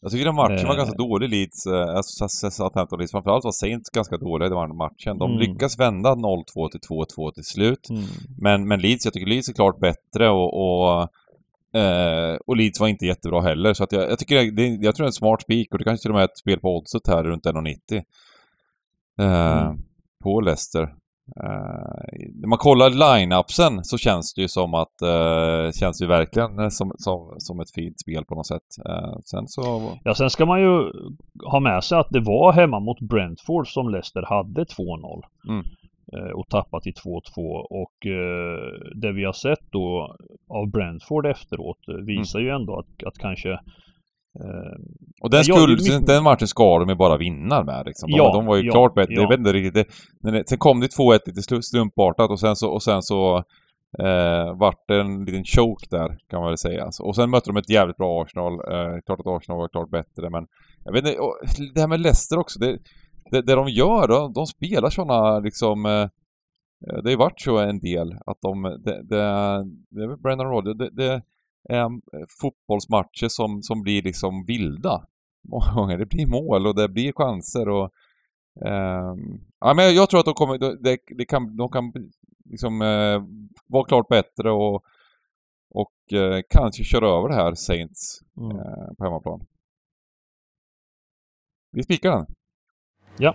Jag tycker den matchen var eh. ganska dålig Leeds. Alltså, Southampton Leeds. Framförallt var Saints ganska dåliga i den matchen. De mm. lyckas vända noll två till två två till slut. Mm. Men, men Leeds, jag tycker Leeds är klart bättre och... och... Uh, och Leeds var inte jättebra heller. Så att jag, jag tycker jag, det, jag tror det är en smart spik. Och det kanske till och med är ett spel på oddset här runt en nittio uh, mm. på Leicester. uh, När man kollar line-upsen så känns det ju som att uh, känns det ju verkligen som, som, som ett fint spel på något sätt. uh, Sen så ja, sen ska man ju ha med sig att det var hemma mot Brentford som Leicester hade två noll mm. och tappat i två två, och eh, det vi har sett då av Brentford efteråt visar mm. ju ändå att, att kanske eh, och den, skulle, jag, den matchen ska de ju bara vinna med liksom. De, ja, de var ju ja, klart bättre, ja. Jag vet inte riktigt det, när det, sen kom det två ett lite slumpartat och sen så, och sen så eh, vart det en liten choke där kan man väl säga, alltså, och sen mötte de ett jävligt bra Arsenal, eh, klart att Arsenal var klart bättre, men jag vet inte, och det här med Leicester också, det Det, det de gör, de, de spelar sådana liksom, eh, det har ju varit så en del att de, det, det, det är Brendan Rodgers, det, det är fotbollsmatcher som, som blir liksom vilda. Många gånger, det blir mål och det blir chanser och eh, ja, men jag tror att de kommer, det, det kan, de kan liksom eh, vara klart bättre och, och eh, kanske köra över det här Saints mm. eh, på hemmaplan. Vi spikar den. Ja.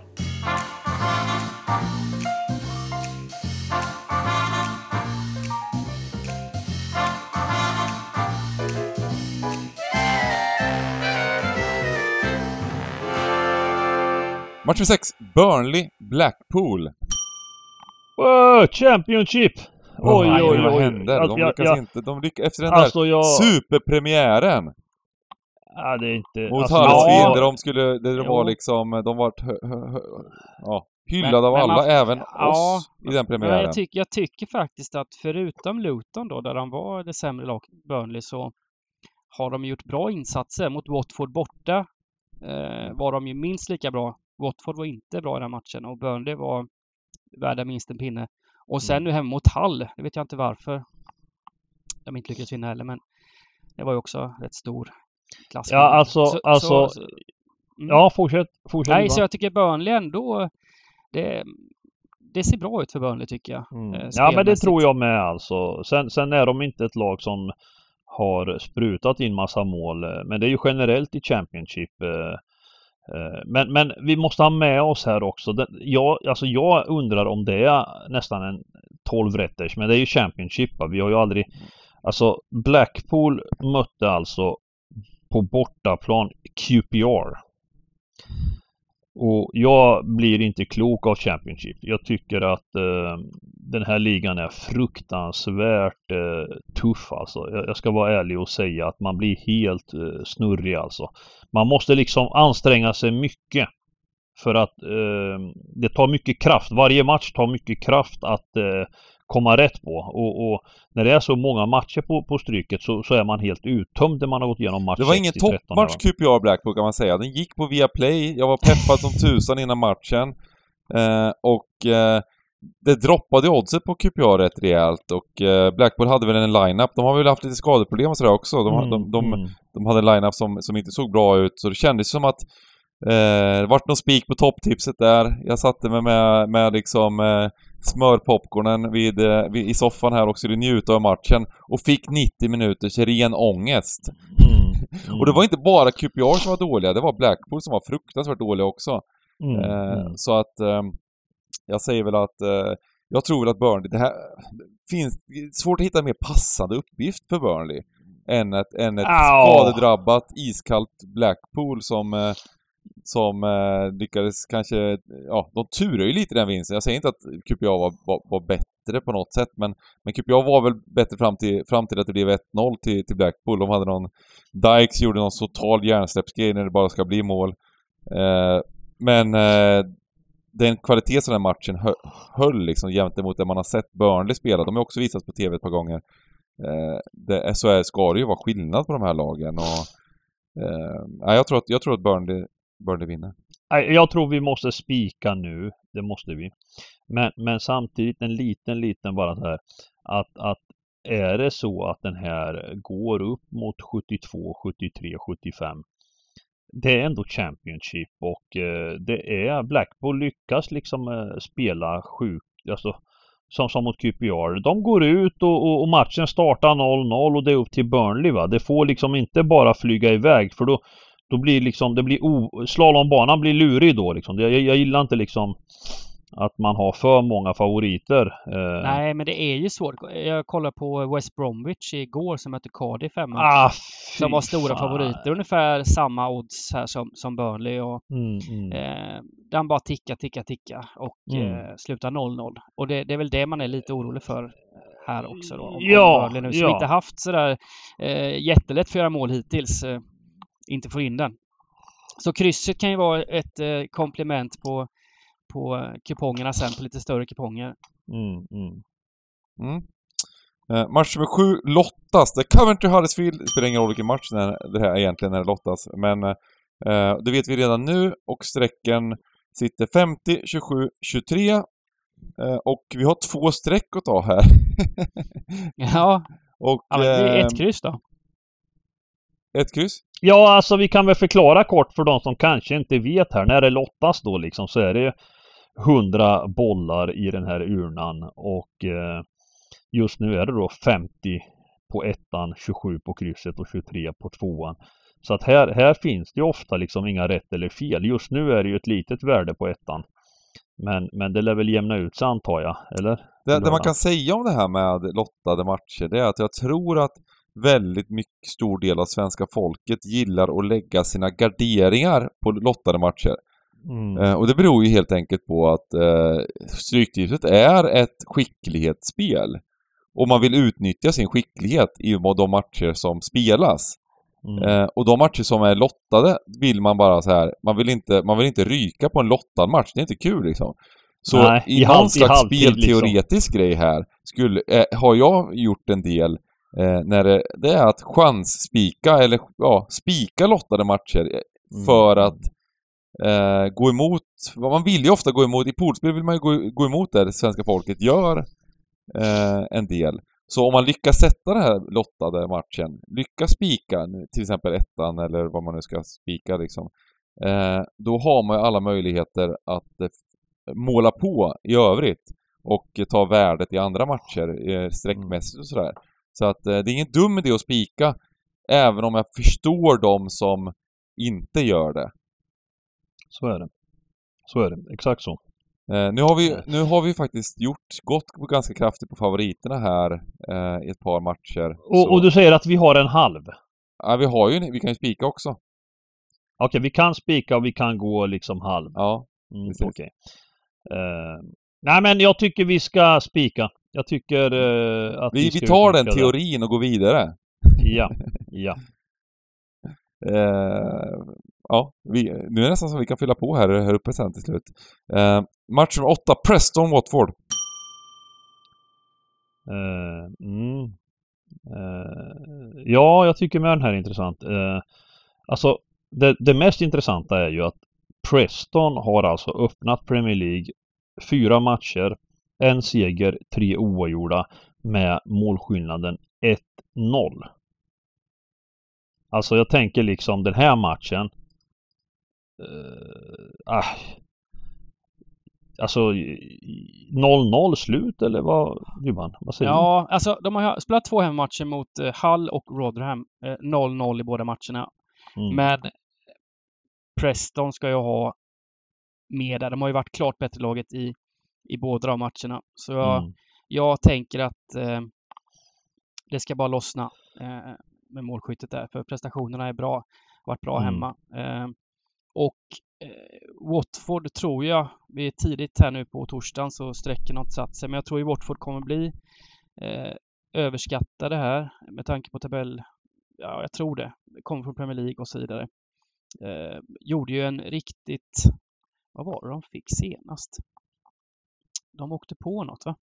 Match sex, Burnley Blackpool. Wow, Championship. Oh, oj, oj, oj, oj, vad hände? Alltså, de lyckas jag, inte. De lyckas efter den alltså, där jag... superpremiären. Ja, det är inte... Mot alltså, Hallsvin, ja, där de skulle... Där de var liksom... De var hö, hö, hö, ja, hyllade men, av men alla, alltså, även ja, oss i den premiären. Jag, tyck, jag tycker faktiskt att förutom Luton då, där de var det sämre lag Burnley, så har de gjort bra insatser. Mot Watford borta eh, var de ju minst lika bra. Watford var inte bra i den matchen och Burnley var värda minst en pinne. Och sen nu hemma mot Hall, det vet jag inte varför de inte lyckades vinna heller, men det var ju också rätt stor... Klassmål. Ja, alltså, så, alltså så, mm. ja, fortsätt, fortsätt. Nej, så jag tycker Burnley ändå, det, det ser bra ut för Burnley tycker jag. Mm. Ja, men det tror jag med alltså. Sen, sen är de inte ett lag som har sprutat in massa mål, men det är ju generellt i Championship. Men, men vi måste ha med oss här också. Jag, alltså jag undrar om det är nästan en tolv-rätters, men det är ju Championship. Vi har ju aldrig, alltså Blackpool mötte alltså på bortaplan Q P R. Och jag blir inte klok av Championship. Jag tycker att eh, den här ligan är fruktansvärt eh, tuff alltså. Jag, jag ska vara ärlig och säga att man blir helt eh, snurrig alltså. Man måste liksom anstränga sig mycket för att eh, det tar mycket kraft. Varje match tar mycket kraft att eh, komma rätt på, och, och när det är så många matcher på, på stryket så, så är man helt uttömd när man har gått igenom matchen. Det var ingen toppmatch Q P R Blackpool kan man säga. Den gick på Viaplay, jag var peppad som tusan innan matchen eh, och eh, det droppade oddset på Q P R rätt rejält, och eh, Blackpool hade väl en line-up, de har väl haft lite skadeproblem och sådär också, de, mm, de, de, mm. de hade en line-up som, som inte såg bra ut, så det kändes som att eh, det vart någon spik på topptipset där, jag satte mig med, med liksom eh, smör popcornen vid, vid, i soffan här och skulle njuta av matchen och fick nittio minuters ren ångest. Mm. Mm. Och det var inte bara Q P R som var dåliga, det var Blackpool som var fruktansvärt dåliga också. Mm. Eh, mm. Så att eh, jag säger väl att eh, jag tror väl att Burnley, det här finns svårt att hitta en mer passande uppgift för Burnley än ett, än ett skadedrabbat iskallt Blackpool som eh, som eh, lyckades kanske, ja, de turar ju lite den vinsten. Jag säger inte att Q P A var, var, var bättre på något sätt, men, men Q P A var väl bättre fram till, fram till att det blev ett noll till, till Blackpool. De hade någon, Dykes gjorde någon total hjärnsläppsgrej när det bara ska bli mål. Eh, men eh, den kvalitet som den matchen hö, höll liksom jämt emot det man har sett Burnley spela. De har också visats på tv ett par gånger. Eh, det, så är, ska det ju vara skillnad på de här lagen. Och, eh, jag, tror att, jag tror att Burnley Burnley vinna. Jag tror vi måste spika nu. Det måste vi. Men, men samtidigt en liten, liten bara så här. Att, att är det så att den här går upp mot sjuttiotvå, sjuttiotre, sjuttiofem. Det är ändå Championship och eh, det är Blackpool lyckas liksom eh, spela sjukt. Alltså, som, som mot Q P R. De går ut och, och, och matchen startar noll noll och det är upp till Burnley, va. Det får liksom inte bara flyga iväg för då Då blir liksom, det blir o- slalombanan blir lurig då liksom. Jag, jag gillar inte liksom att man har för många favoriter. Eh. Nej, men det är ju svårt. Jag kollade på West Bromwich igår som mötte Cardiff femma. Ah, de var stora fan. favoriter. Ungefär samma odds här som, som Burnley. Och, mm, mm. Eh, den bara ticka, ticka, ticka och mm. eh, slutar noll noll. Och det, det är väl det man är lite orolig för här också då. Om, ja, om Burnley nu. Så ja. Vi inte haft sådär eh, jättelätt för att göra mål hittills. Eh, inte får in den. Så krysset kan ju vara ett eh, komplement på, på kupongerna sen, på lite större kuponger. Mm, mm. Mm. Eh, match nummer sju lottas. Det är Coventry Huddersfield. Det spelar ingen roll vilken match när det här egentligen när det lottas. Men eh, det vet vi redan nu. Och sträcken sitter femtio, tjugosju, tjugotre. Eh, och vi har två sträck att ta här. Ja. Och, ja, det är ett kryss då. Ett kryss? Ja, alltså vi kan väl förklara kort för de som kanske inte vet här. När det lottas då liksom så är det hundra bollar i den här urnan. Och eh, just nu är det då femtio på ettan, tjugosju på krysset och tjugotre på tvåan. Så att här, här finns det ju ofta liksom inga rätt eller fel. Just nu är det ju ett litet värde på ettan. Men, men det lär väl jämna ut sig antar jag, eller? Det, det man kan säga om det här med lottade matcher det är att jag tror att väldigt mycket stor del av svenska folket gillar att lägga sina garderingar på lottade matcher. Mm. Eh, och det beror ju helt enkelt på att eh, Stryktipset är ett skicklighetsspel. Och man vill utnyttja sin skicklighet i de matcher som spelas. Mm. Eh, och de matcher som är lottade vill man bara så här, man vill inte, man vill inte ryka på en lottad match. Det är inte kul liksom. Så nej, i någon halv, slags halv, spelteoretisk liksom. Grej här skulle, eh, har jag gjort en del Eh, när det, det är att chansspika eller ja, spika lottade matcher för mm. att eh, gå emot vad man vill ju ofta gå emot. I poolspel vill man ju gå, gå emot det svenska folket gör eh, en del. Så om man lyckas sätta den här lottade matchen, lyckas spika till exempel ettan eller vad man nu ska spika liksom, eh, då har man ju alla möjligheter att eh, måla på i övrigt och eh, ta värdet i andra matcher eh, sträckmässigt och sådär. Så att eh, det är ingen dum idé att spika, även om jag förstår dem som inte gör det. Så är det. Så är det, exakt så. Eh, nu, har vi, nu har vi faktiskt gjort gott ganska kraftigt på favoriterna här eh, i ett par matcher. Och, och du säger att vi har en halv? Ja, vi, har ju, vi kan ju spika också. Okej, okay, vi kan spika och vi kan gå liksom halv. Ja, mm, okej. Okay. Eh, nej, men jag tycker vi ska spika. Jag tycker uh, att... Vi, vi tar den teorin och går vidare. Ja, ja. uh, ja, vi, nu är det nästan som vi kan fylla på här, här uppe sen till slut. Uh, match nummer åtta, Preston Watford. Uh, mm. uh, ja, jag tycker med den här är intressant. Uh, alltså, det, det mest intressanta är ju att Preston har alltså öppnat Premier League fyra matcher. En seger, tre oavgjorda med målskillnaden ett noll. Alltså jag tänker liksom den här matchen. Uh, ah, alltså noll noll slut eller vad, Ruban, vad säger du? Ja, alltså de har spelat två hemmamatcher mot Hall och Rotherham, noll noll i båda matcherna. Mm. Men Preston ska ju ha med där. De har ju varit klart bättre laget i, i båda de matcherna. Så jag, mm. jag tänker att eh, det ska bara lossna eh, med målskyttet där. För prestationerna är bra. Varit bra mm. hemma. Eh, och eh, Watford tror jag, vi är tidigt här nu på torsdagen så sträcker något satser. Men jag tror ju Watford kommer bli eh, överskattade här med tanke på tabell. Ja, jag tror det. Kommer från Premier League och så vidare. Eh, gjorde ju en riktigt... Vad var det de fick senast? De åkte på något, va?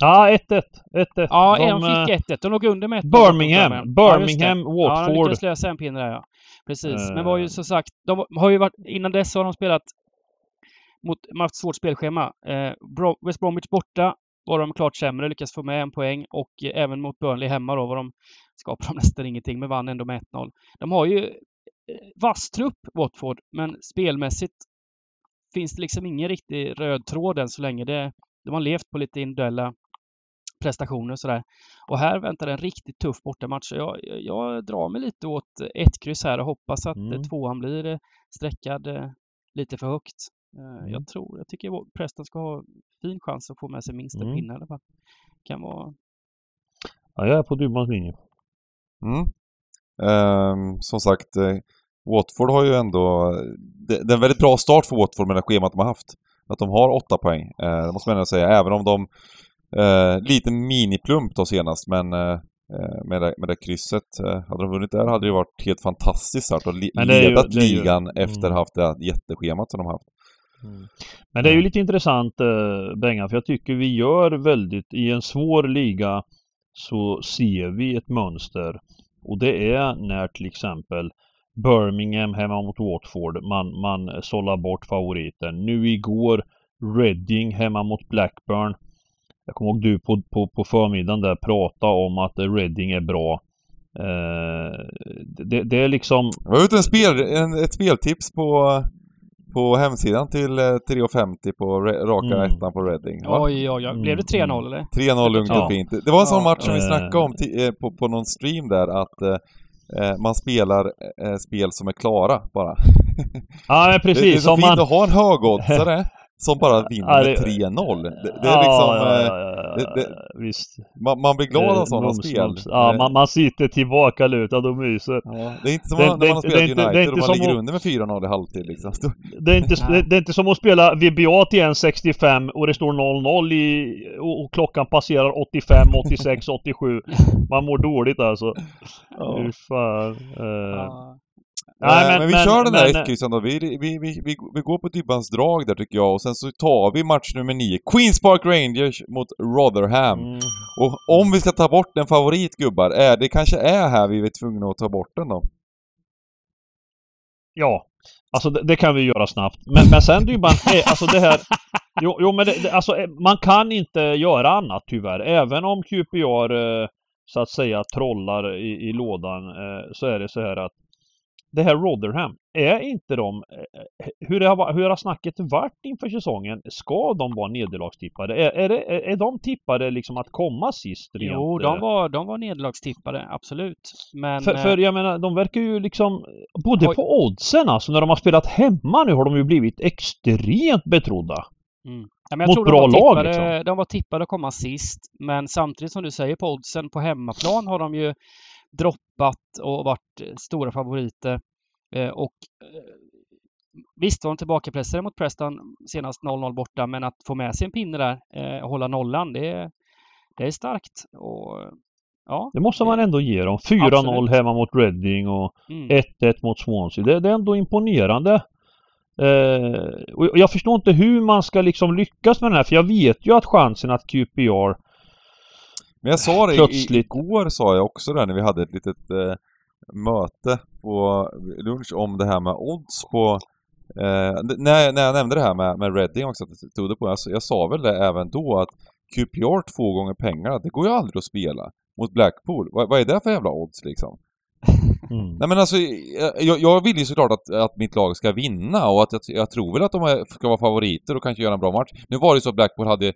Ja, ett ett. ett ett. Ja, de, de fick ett ett. De låg under med ett. Birmingham, med. Birmingham, ja, Watford. Ja, de lyckades lösa en pinne där, ja. Precis, uh. men var ju så sagt... De har ju varit, innan dess har de spelat mot haft svårt spelschema. Eh, Bro, West Bromwich borta var de klart sämre, lyckas få med en poäng och eh, även mot Burnley hemma då var de skapade de nästan ingenting men vann ändå med ett noll. De har ju vass trupp Watford, men spelmässigt finns det liksom ingen riktig röd tråd än så länge. Det, de har levt på lite individuella prestationer och sådär. Och här väntar en riktigt tuff bortamatch. Jag, jag, jag drar mig lite åt ett kryss här och hoppas att mm. tvåan blir sträckad lite för högt. Mm. Jag tror, jag tycker Preston ska ha fin chans att få med sig minst en mm. pinne i alla fall. Kan vara... Ja, jag är på Dubans linje. Mm. Um, som sagt, eh, Watford har ju ändå det, det är en väldigt bra start för Watford med det schemat de har haft. Att de har åtta poäng, eh, måste man ändå säga. Även om de eh, liten miniplump då senast, men eh, med, det, med det krysset eh, hade de vunnit där hade det varit helt fantastiskt att ha li- ledat ju, ligan ju, efter mm. haft det jätteschemat som de har haft. Mm. Men det är ju lite intressant eh, Benga, för jag tycker vi gör väldigt i en svår liga så ser vi ett mönster. Och det är när till exempel Birmingham hemma mot Watford, man, man sållar bort favoriten. Nu igår Reading hemma mot Blackburn. Jag kommer ihåg du på, på, på förmiddagen där prata om att Reading är bra. Eh, det, det är liksom... Jag var ute en spel, en, ett speltips på... På hemsidan till tre femtio på raka mm. ettan på Reading. Ja. Oj, oj, oj. Blev det tre noll eller? tre noll lugnt och ja. fint. Det var en sån ja. match som vi snackade om t- på, på någon stream där att eh, man spelar eh, spel som är klara bara. Ja, men precis. Det är så som fint man... att ha en högoddsare som bara vinner med tre noll. Det, det är liksom... Ja, ja, ja, ja. Det, det, Visst. Man, man blir glad av sådana mums, spel. Mums. Ja, man, man sitter tillbaka lutad och myser. Ja, det är inte som det, när det, man har spelat United det är inte och man ligger att, under med fyra noll i halvtid. Liksom. Det, är inte, det, det är inte som att spela V B A till ett sextiofem och det står noll noll i, och, och klockan passerar åttiofem, åttiosex, åttiosju. Man mår dåligt alltså. Ja. Hur fan. Eh. Nej, men, men vi men, kör den men, där ett då. Vi, vi, vi, vi, vi går på Dybbans drag där tycker jag. Och sen så tar vi match nummer nio. Queen's Park Rangers mot Rotherham. Mm. Och om vi ska ta bort en favorit, gubbar. Är, det kanske är här vi är tvungna att ta bort den då. Ja, alltså det, det kan vi göra snabbt. Men, men sen Dybban, alltså det här... Jo, jo men det, det, alltså, man kan inte göra annat tyvärr. Även om Q P R så att säga trollar i, i lådan så är det så här att det här Rotherham, är inte de... Hur har, hur har snacket varit inför säsongen? Ska de vara nederlagstippade? Är, är, det, är de tippade liksom att komma sist? Rent? Jo, de var, de var nederlagstippade, absolut. Men, för, för jag menar, de verkar ju liksom... Både har... på oddsen, alltså när de har spelat hemma nu har de ju blivit extremt betrodda. Mm. Ja, men jag mot tror bra de var tippade, lag liksom. De var tippade att komma sist. Men samtidigt som du säger på oddsen på hemmaplan har de ju droppat och varit stora favoriter eh, och eh, visst var de tillbakapressade mot Preston senast noll noll borta, men att få med sig en pinne där eh, och hålla nollan, det, det är starkt och ja, det måste man ändå ge dem. fyra noll absolut. Hemma mot Reading och mm. ett ett mot Swansea, det, det är ändå imponerande. Eh, och jag förstår inte hur man ska liksom lyckas med den här, för jag vet ju att chansen att Q P R... Men jag sa det i, igår sa jag också där när vi hade ett litet eh, möte på lunch om det här med odds på eh, när, när jag nämnde det här med, med Reading också, att jag tog det på, alltså, jag sa väl det även då att Q P R två gånger pengarna, det går ju aldrig att spela mot Blackpool. Vad, vad är det för jävla odds liksom? Mm. Nej men alltså, jag, jag vill ju såklart att, att mitt lag ska vinna och att jag, jag tror väl att de ska vara favoriter och kanske göra en bra match. Nu var det så att Blackpool hade,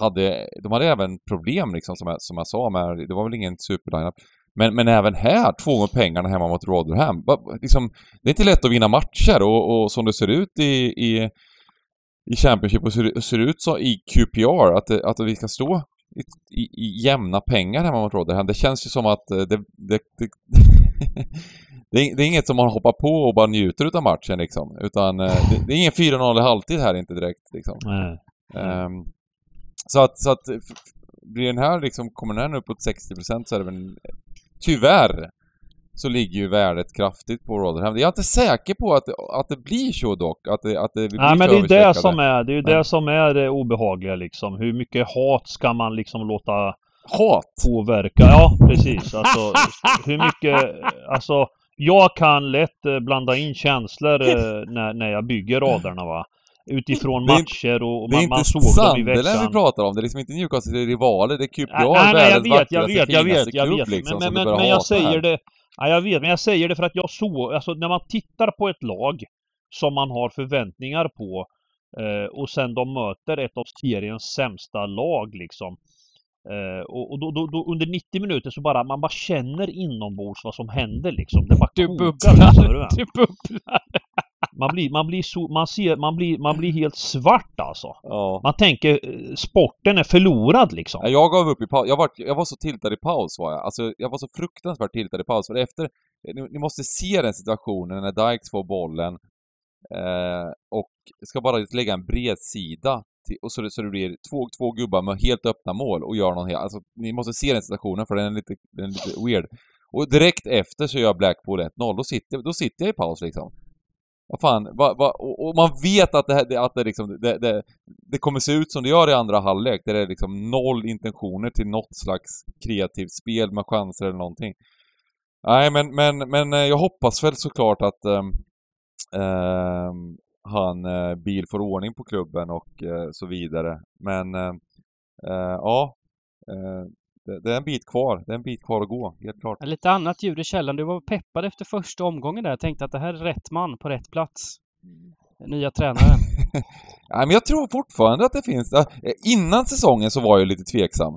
hade, de hade även problem liksom som jag, som jag sa med, det var väl ingen superlineup. Men, men även här, två gånger pengarna hemma mot Rotherham. Liksom, det är inte lätt att vinna matcher och, och som det ser ut i, i, i Championship och ser, ser ut så i Q P R att, att vi ska stå i, i jämna pengar hemma mot Rotherham. Det känns ju som att det, det, det, det, är, det är inget som man hoppar på och bara njuter av matchen. Liksom. Utan, det, det är ingen fyra noll i halvtid här inte direkt. Liksom. Mm. Um, så att, så att blir den här, liksom, kommer den här upp åt sextio procent så är det väl en, tyvärr så ligger ju värdet kraftigt på Rotherham. Jag är inte säker på att, att det blir så dock. Att det, att det blir nej, men det är det som är det, är det som är det obehagliga liksom. Hur mycket hat ska man liksom låta hat påverka? Ja, precis. Alltså, hur mycket, alltså, jag kan lätt blanda in känslor när, när jag bygger raderna va. Utifrån matcher och, och man, man såg dem i veckan. Det är inte vi pratar om, det är liksom inte Newcastle, det är rivaler, det är Q P R, nej, nej, jag vet, jag vet, jag vet, jag vet. Liksom, men men, men jag säger här. det, ja, jag vet, men jag säger det för att jag såg, alltså när man tittar på ett lag som man har förväntningar på eh, och sen de möter ett av seriens sämsta lag liksom. Uh, och, och då, då, då under nittio minuter så bara man bara känner inombords vad som händer liksom. Det bara du bubblar, du bubblar. Man blir man blir så man ser man blir man blir helt svart alltså. Ja. Man tänker sporten är förlorad liksom. Jag gav upp i paus. Jag var jag var så tiltad i paus var jag. Alltså jag var så fruktansvärt tiltad i paus för efter ni, ni måste se den situationen när Dykes får bollen eh, och ska bara lägga en bred sida. Och så, så det blir två, två gubbar med helt öppna mål och gör någon helt... Alltså, ni måste se den situationen för den är lite, den är lite weird. Och direkt efter så gör Blackpool ett noll. Då sitter, då sitter jag i paus liksom. Vad fan? Va, va, och, och man vet att, det, här, att det, liksom, det, det, det kommer se ut som det gör i andra halvlek. Där det är liksom noll intentioner till något slags kreativt spel med chanser eller någonting. Nej, men, men, men jag hoppas väl såklart att... Ähm, ähm, han eh, bil får ordning på klubben och eh, så vidare. Men eh, eh, ja, eh, det, det är en bit kvar. Det är en bit kvar att gå, helt klart. Lite annat ljud i källan. Du var peppad efter första omgången där. Jag tänkte att det här är rätt man på rätt plats. Nya tränaren. Nej, men jag tror fortfarande att det finns. Innan säsongen så var jag lite tveksam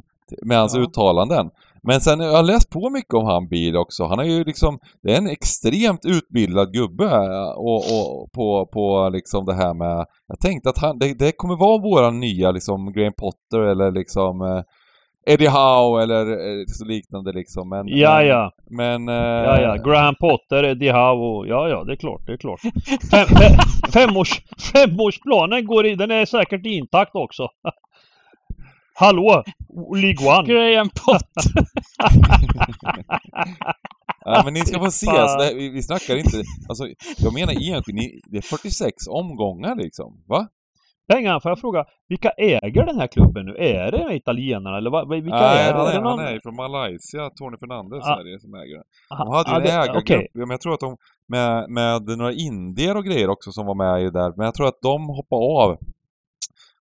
med hans ja. uttalanden. Men sen jag har läst på mycket om han bil också. Han är ju liksom, det är en extremt utbildad gubbe och, och på, på liksom det här med, jag tänkte att han, det, det kommer vara våra nya liksom Graham Potter eller liksom eh, Eddie Howe eller eh, så liknande liksom. Men, ja, ja. Men, eh, ja, ja. Graham Potter, Eddie Howe och, ja, ja, det är klart, det är klart. Fem, femårs, femårsplanen går i, den är säkert intakt också. Hallå, League One. Graham Potter. Ja, men ni ska få se, så det, vi, vi snackar inte. Alltså, jag menar egentligen, ni, det är fyrtiosex omgångar liksom, va? Pengar, får jag fråga, vilka äger den här klubben nu? Är det italienarna eller vad? Vilka nej, är det? Han är, är, det någon... han är från Malaysia, Tony Fernandes ah. är det som äger den. De hade ah, en ah, ägargrupp, okay. Men jag tror att de, med, med några indier och grejer också som var med i där, men jag tror att de hoppade av.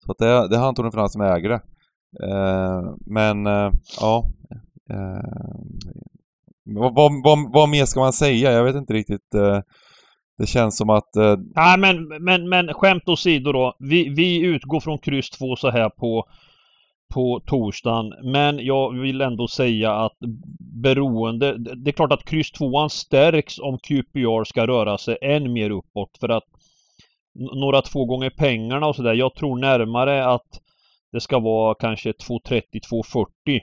Så att det, det är han Tony Fernandes som äger det. Uh, men uh, ja uh, vad, vad, vad mer ska man säga? Jag vet inte riktigt uh, det känns som att uh... nej, men, men, men skämt åsido då, vi, vi utgår från kryss två så här på, på torsdagen, men jag vill ändå säga att beroende, det är klart att kryss tvåan stärks om Q P R ska röra sig än mer uppåt för att några två gånger pengarna och sådär, jag tror närmare att det ska vara kanske två trettio till två fyrtio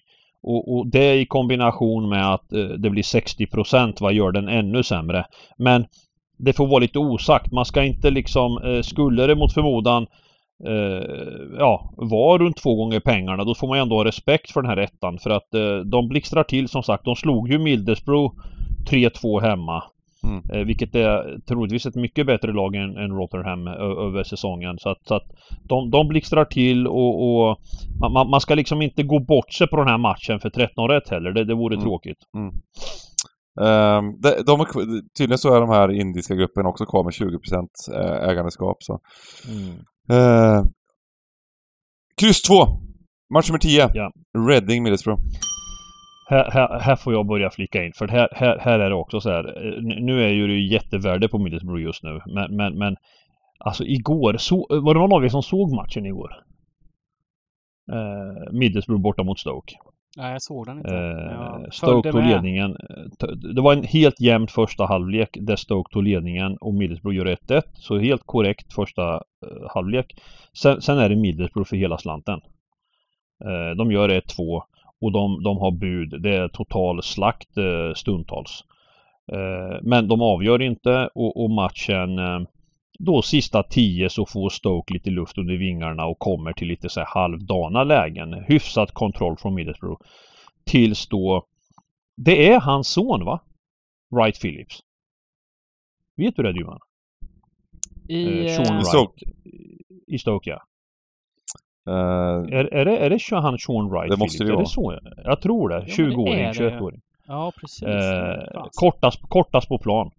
och, och det i kombination med att eh, det blir sextio procent vad gör den ännu sämre. Men det får vara lite osagt. Man ska inte liksom, eh, skulle det mot förmodan eh, ja, vara runt två gånger pengarna, då får man ändå ha respekt för den här ettan. För att eh, de blixtrar till som sagt, de slog ju Middlesbrough tre två hemma. Mm. Eh, vilket är troligtvis ett mycket bättre lag än, än Rotherham ö- över säsongen. Så att, så att de, de blixtrar till och, och man, man ska liksom inte gå bort sig på den här matchen för tretton rätt heller. Det, det vore mm. tråkigt. Mm. Um, de, de, tydligen så är de här indiska gruppen också kvar med tjugo procent ägandeskap. Så. Mm. Uh, kryss två, match nummer tio. Yeah. Reading Middlesbrough. Här, här, här får jag börja flika in, för här, här, här är det också så här. Nu är ju det jättevärde på Middlesbrough just nu, men, men, men alltså igår, så, var det någon av er som såg matchen igår? Eh, Middlesbrough borta mot Stoke. Nej, jag såg den inte. Eh, Stoke tog ledningen. Det var en helt jämnt första halvlek där Stoke tog ledningen och Middlesbrough gör ett ett. Så helt korrekt första eh, halvlek. Sen, sen är det Middlesbrough för hela slanten. Eh, de gör ett två. Och de, de har bud. Det är total slakt stundtals. Men de avgör inte. Och, och matchen, då sista tio, så får Stoke lite luft under vingarna och kommer till lite så här halvdana lägen. Hyfsat kontroll från Middlesbrough. Tills då, det är hans son, va? Wright Phillips. Vet du det, Dyman? I, eh, Sean Wright. I Stoke, ja. Uh, är, är, det, är det han Sean Wright? Det måste det vara. Är det så? Jag tror det. tjugo-åring, tjugoett-åring. Ja, precis. Eh, kortas, kortas på plan.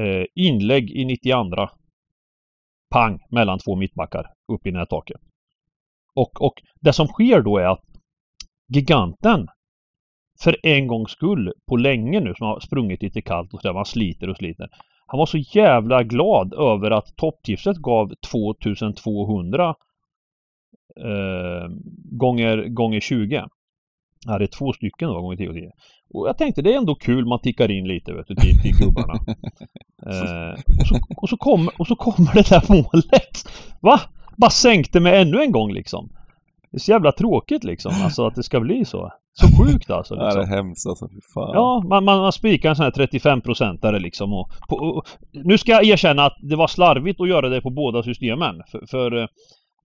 Eh, inlägg i nittioandra. Pang, mellan två mittbackar. Upp i nättaket. Och, och det som sker då är att giganten, för en gångs skull på länge nu, som har sprungit lite kallt och så där, man sliter och sliter. Han var så jävla glad över att topptipset gav tvåtusentvåhundra Uh, gånger, gånger tjugo. Ja, det är två stycken då, gånger tio och tio. Och jag tänkte, det är ändå kul, man tickar in lite, vet du, till, till gubbarna. uh, och, så, och, så kom, och så kommer det där målet. Va? Bara sänkte mig ännu en gång liksom. Det är så jävla tråkigt liksom, alltså, att det ska bli så. Så sjukt alltså. Liksom. Ja, det är hemskt alltså, fan. Ja, man, man, man spikar en sån här trettiofem procentare liksom. Och, på, och, nu ska jag erkänna att det var slarvigt att göra det på båda systemen. För... för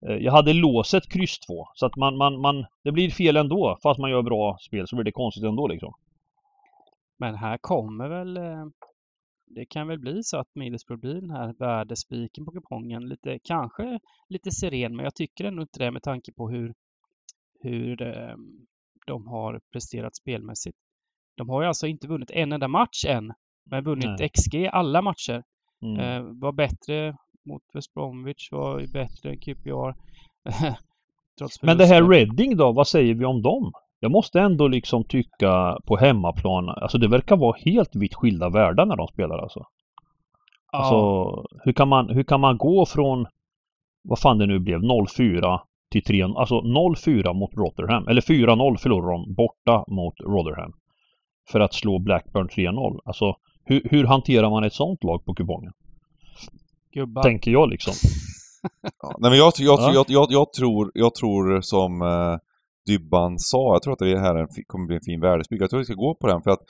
jag hade låset kryss två, så att man, man, man, det blir fel ändå, fast man gör bra spel så blir det konstigt ändå liksom. Men här kommer väl, det kan väl bli så att Middlesbrough blir den här värdespiken på kupongen, lite, kanske lite seren, men jag tycker ändå inte det med tanke på hur, hur de har presterat spelmässigt. De har ju alltså inte vunnit en enda match än, men vunnit Nej. X G alla matcher. Mm. Var bättre mot West Bromwich, var ju bättre än Q P R. Men det här Reading då, vad säger vi om dem? Jag måste ändå liksom tycka på hemmaplan, alltså det verkar vara helt vitt skilda världar när de spelar alltså. Ja. Alltså hur kan man, hur kan man gå från vad fan det nu blev, noll fyra till tre, alltså noll fyra mot Rotherham, eller fyra noll förlorade de borta mot Rotherham för att slå Blackburn tre noll. Alltså hur, hur hanterar man ett sånt lag på kupongen? Gubbar. Tänker jag liksom. Ja, nej, men jag, jag, jag, jag, jag, tror, jag tror som eh, Dybban sa, jag tror att det här är en, kommer bli en fin värdespik. Jag tror att vi ska gå på den, för att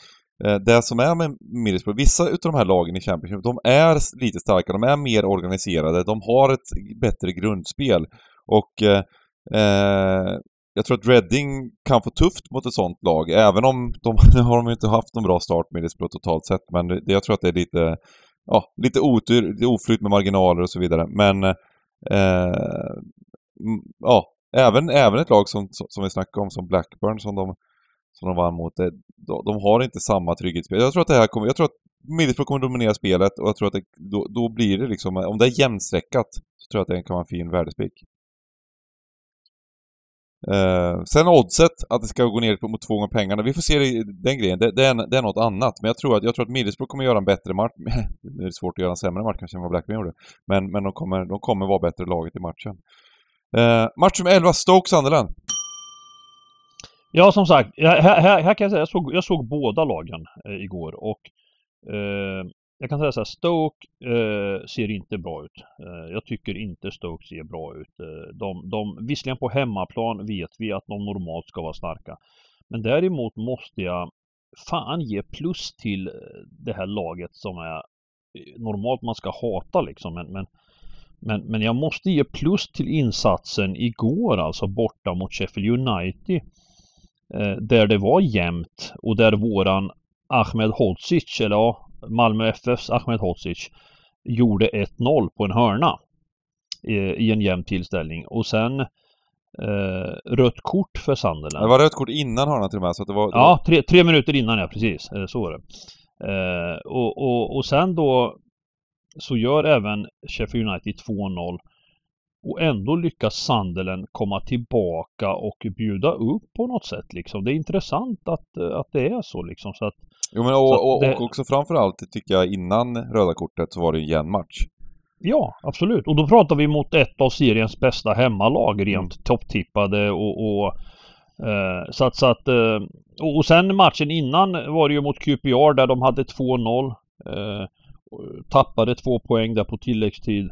eh, det som är med Middlesbrough, vissa av de här lagen i Championship, de är lite starkare, de är mer organiserade, de har ett bättre grundspel och eh, eh, jag tror att Reading kan få tufft mot ett sånt lag, även om de har de inte haft en bra start med Middlesbrough totalt sett, men det, jag tror att det är lite Ja, lite otur, lite oflyt med marginaler och så vidare. Men eh, ja, även, även ett lag som, som vi snackade om, som Blackburn, som de, som de vann mot, det, de har inte samma trygghetsspel. Jag tror att det här kommer, jag tror att Middlesbrough kommer dominera spelet, och jag tror att det, då, då blir det liksom, om det är jämnsträckat, så tror jag att det kan vara en fin värdespik. Eh, sen oddset, att det ska gå ner mot två gånger pengarna, vi får se det, den grejen, det, det, är, det är något annat, men jag tror att, jag tror att Middlesbrough kommer göra en bättre match. Det är svårt att göra en sämre match kanske än vad Blackburn gjorde, men, men de, kommer, de kommer vara bättre laget i matchen. eh, Match som elva, Stoke Sunderland. Ja, som sagt, här, här, här kan jag säga, jag såg, jag såg båda lagen eh, igår, och eh, jag kan säga så här, Stoke eh, ser inte bra ut. Eh, jag tycker inte Stoke ser bra ut. Eh, de, de, visserligen på hemmaplan vet vi att de normalt ska vara starka. Men däremot måste jag fan ge plus till det här laget som är normalt man ska hata liksom. Men, men, men, men jag måste ge plus till insatsen igår, alltså borta mot Sheffield United. Eh, där det var jämnt och där våran Ahmed Hodzic, eller ja, Malmö F F:s Ahmed Hodzic gjorde ett noll på en hörna i en jämn tillställning, och sen eh, rött kort för Sunderland. Det var rött kort innan hörna till och med, så att det var, det var... Ja, tre, tre minuter innan, ja, precis, så var det. Eh, och, och, och sen då så gör även Sheffield United två noll, och ändå lyckas Sunderland komma tillbaka och bjuda upp på något sätt liksom. Det är intressant att, att det är så liksom. Så att, jo, men och, så och, och, det... och också framförallt tycker jag innan röda kortet så var det en jämn match. Ja, absolut. Och då pratar vi mot ett av seriens bästa hemmalag rent topptippade och, och eh, så att, så att eh, och sen matchen innan var det ju mot Q P R där de hade två noll eh, tappade två poäng där på tilläggstid.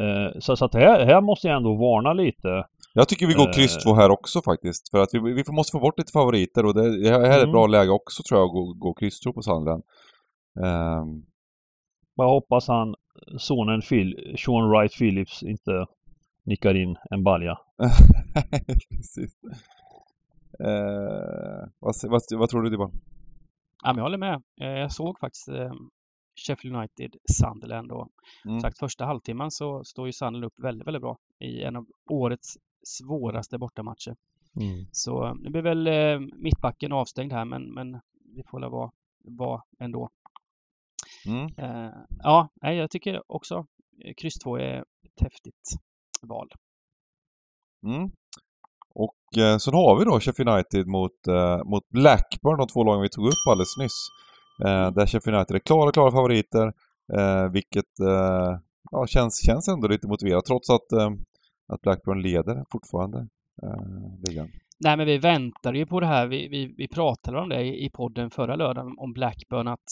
Eh, så, så att här, här måste jag ändå varna lite. Jag tycker vi går kryss två här också faktiskt. För att vi, vi måste få bort lite favoriter och det, det här är ett mm. bra läge också tror jag att gå, gå kryss två på Sandland. Eh. Jag hoppas han sonen Phil, Sean Wright Phillips inte nickar in en balja. Precis. Eh, vad, vad, vad tror du Dibban? Ja, men jag håller med. Jag såg faktiskt eh, Sheffield United Sunderland då. Mm. Sagt, första halvtimman så står ju Sunderland upp väldigt, väldigt bra i en av årets svåraste bortamatcher. Mm. Så det blir väl eh, mittbacken avstängd här men, men vi får väl vara, vara ändå. Mm. Uh, ja, jag tycker också kryss två är ett häftigt val. Mm. Och uh, sen har vi då Sheffield United mot, uh, mot Blackburn, de två lagen vi tog upp alldeles nyss. Uh, där Sheffield United är klara, klara favoriter. Uh, vilket uh, ja, känns, känns ändå lite motiverat trots att, uh, att Blackburn leder fortfarande uh, ligan. Nej, men vi väntar ju på det här. Vi, vi, vi pratade om det i podden förra lördagen om Blackburn att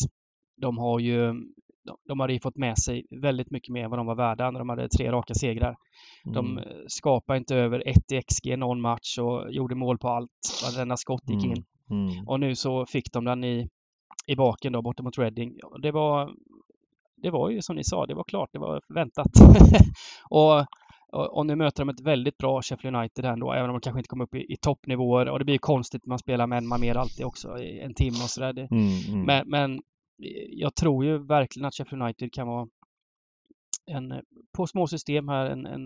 de har ju de har ju fått med sig väldigt mycket mer än vad de var värda när de hade tre raka segrar. Mm. De skapade inte över ett i X G någon match och gjorde mål på allt. Varenda skott gick in. Mm. Mm. Och nu så fick de den i, i baken då borta mot Reading. Det var, det var ju som ni sa, det var klart, det var förväntat. och, och, och nu möter de ett väldigt bra Sheffield United här ändå, även om de kanske inte kommer upp i, i toppnivåer. Och det blir ju konstigt att man spelar med en man mer alltid också i en timme och sådär. Det, mm. Mm. Men, men jag tror ju verkligen att Sheffield United kan vara en, på små system här en, en,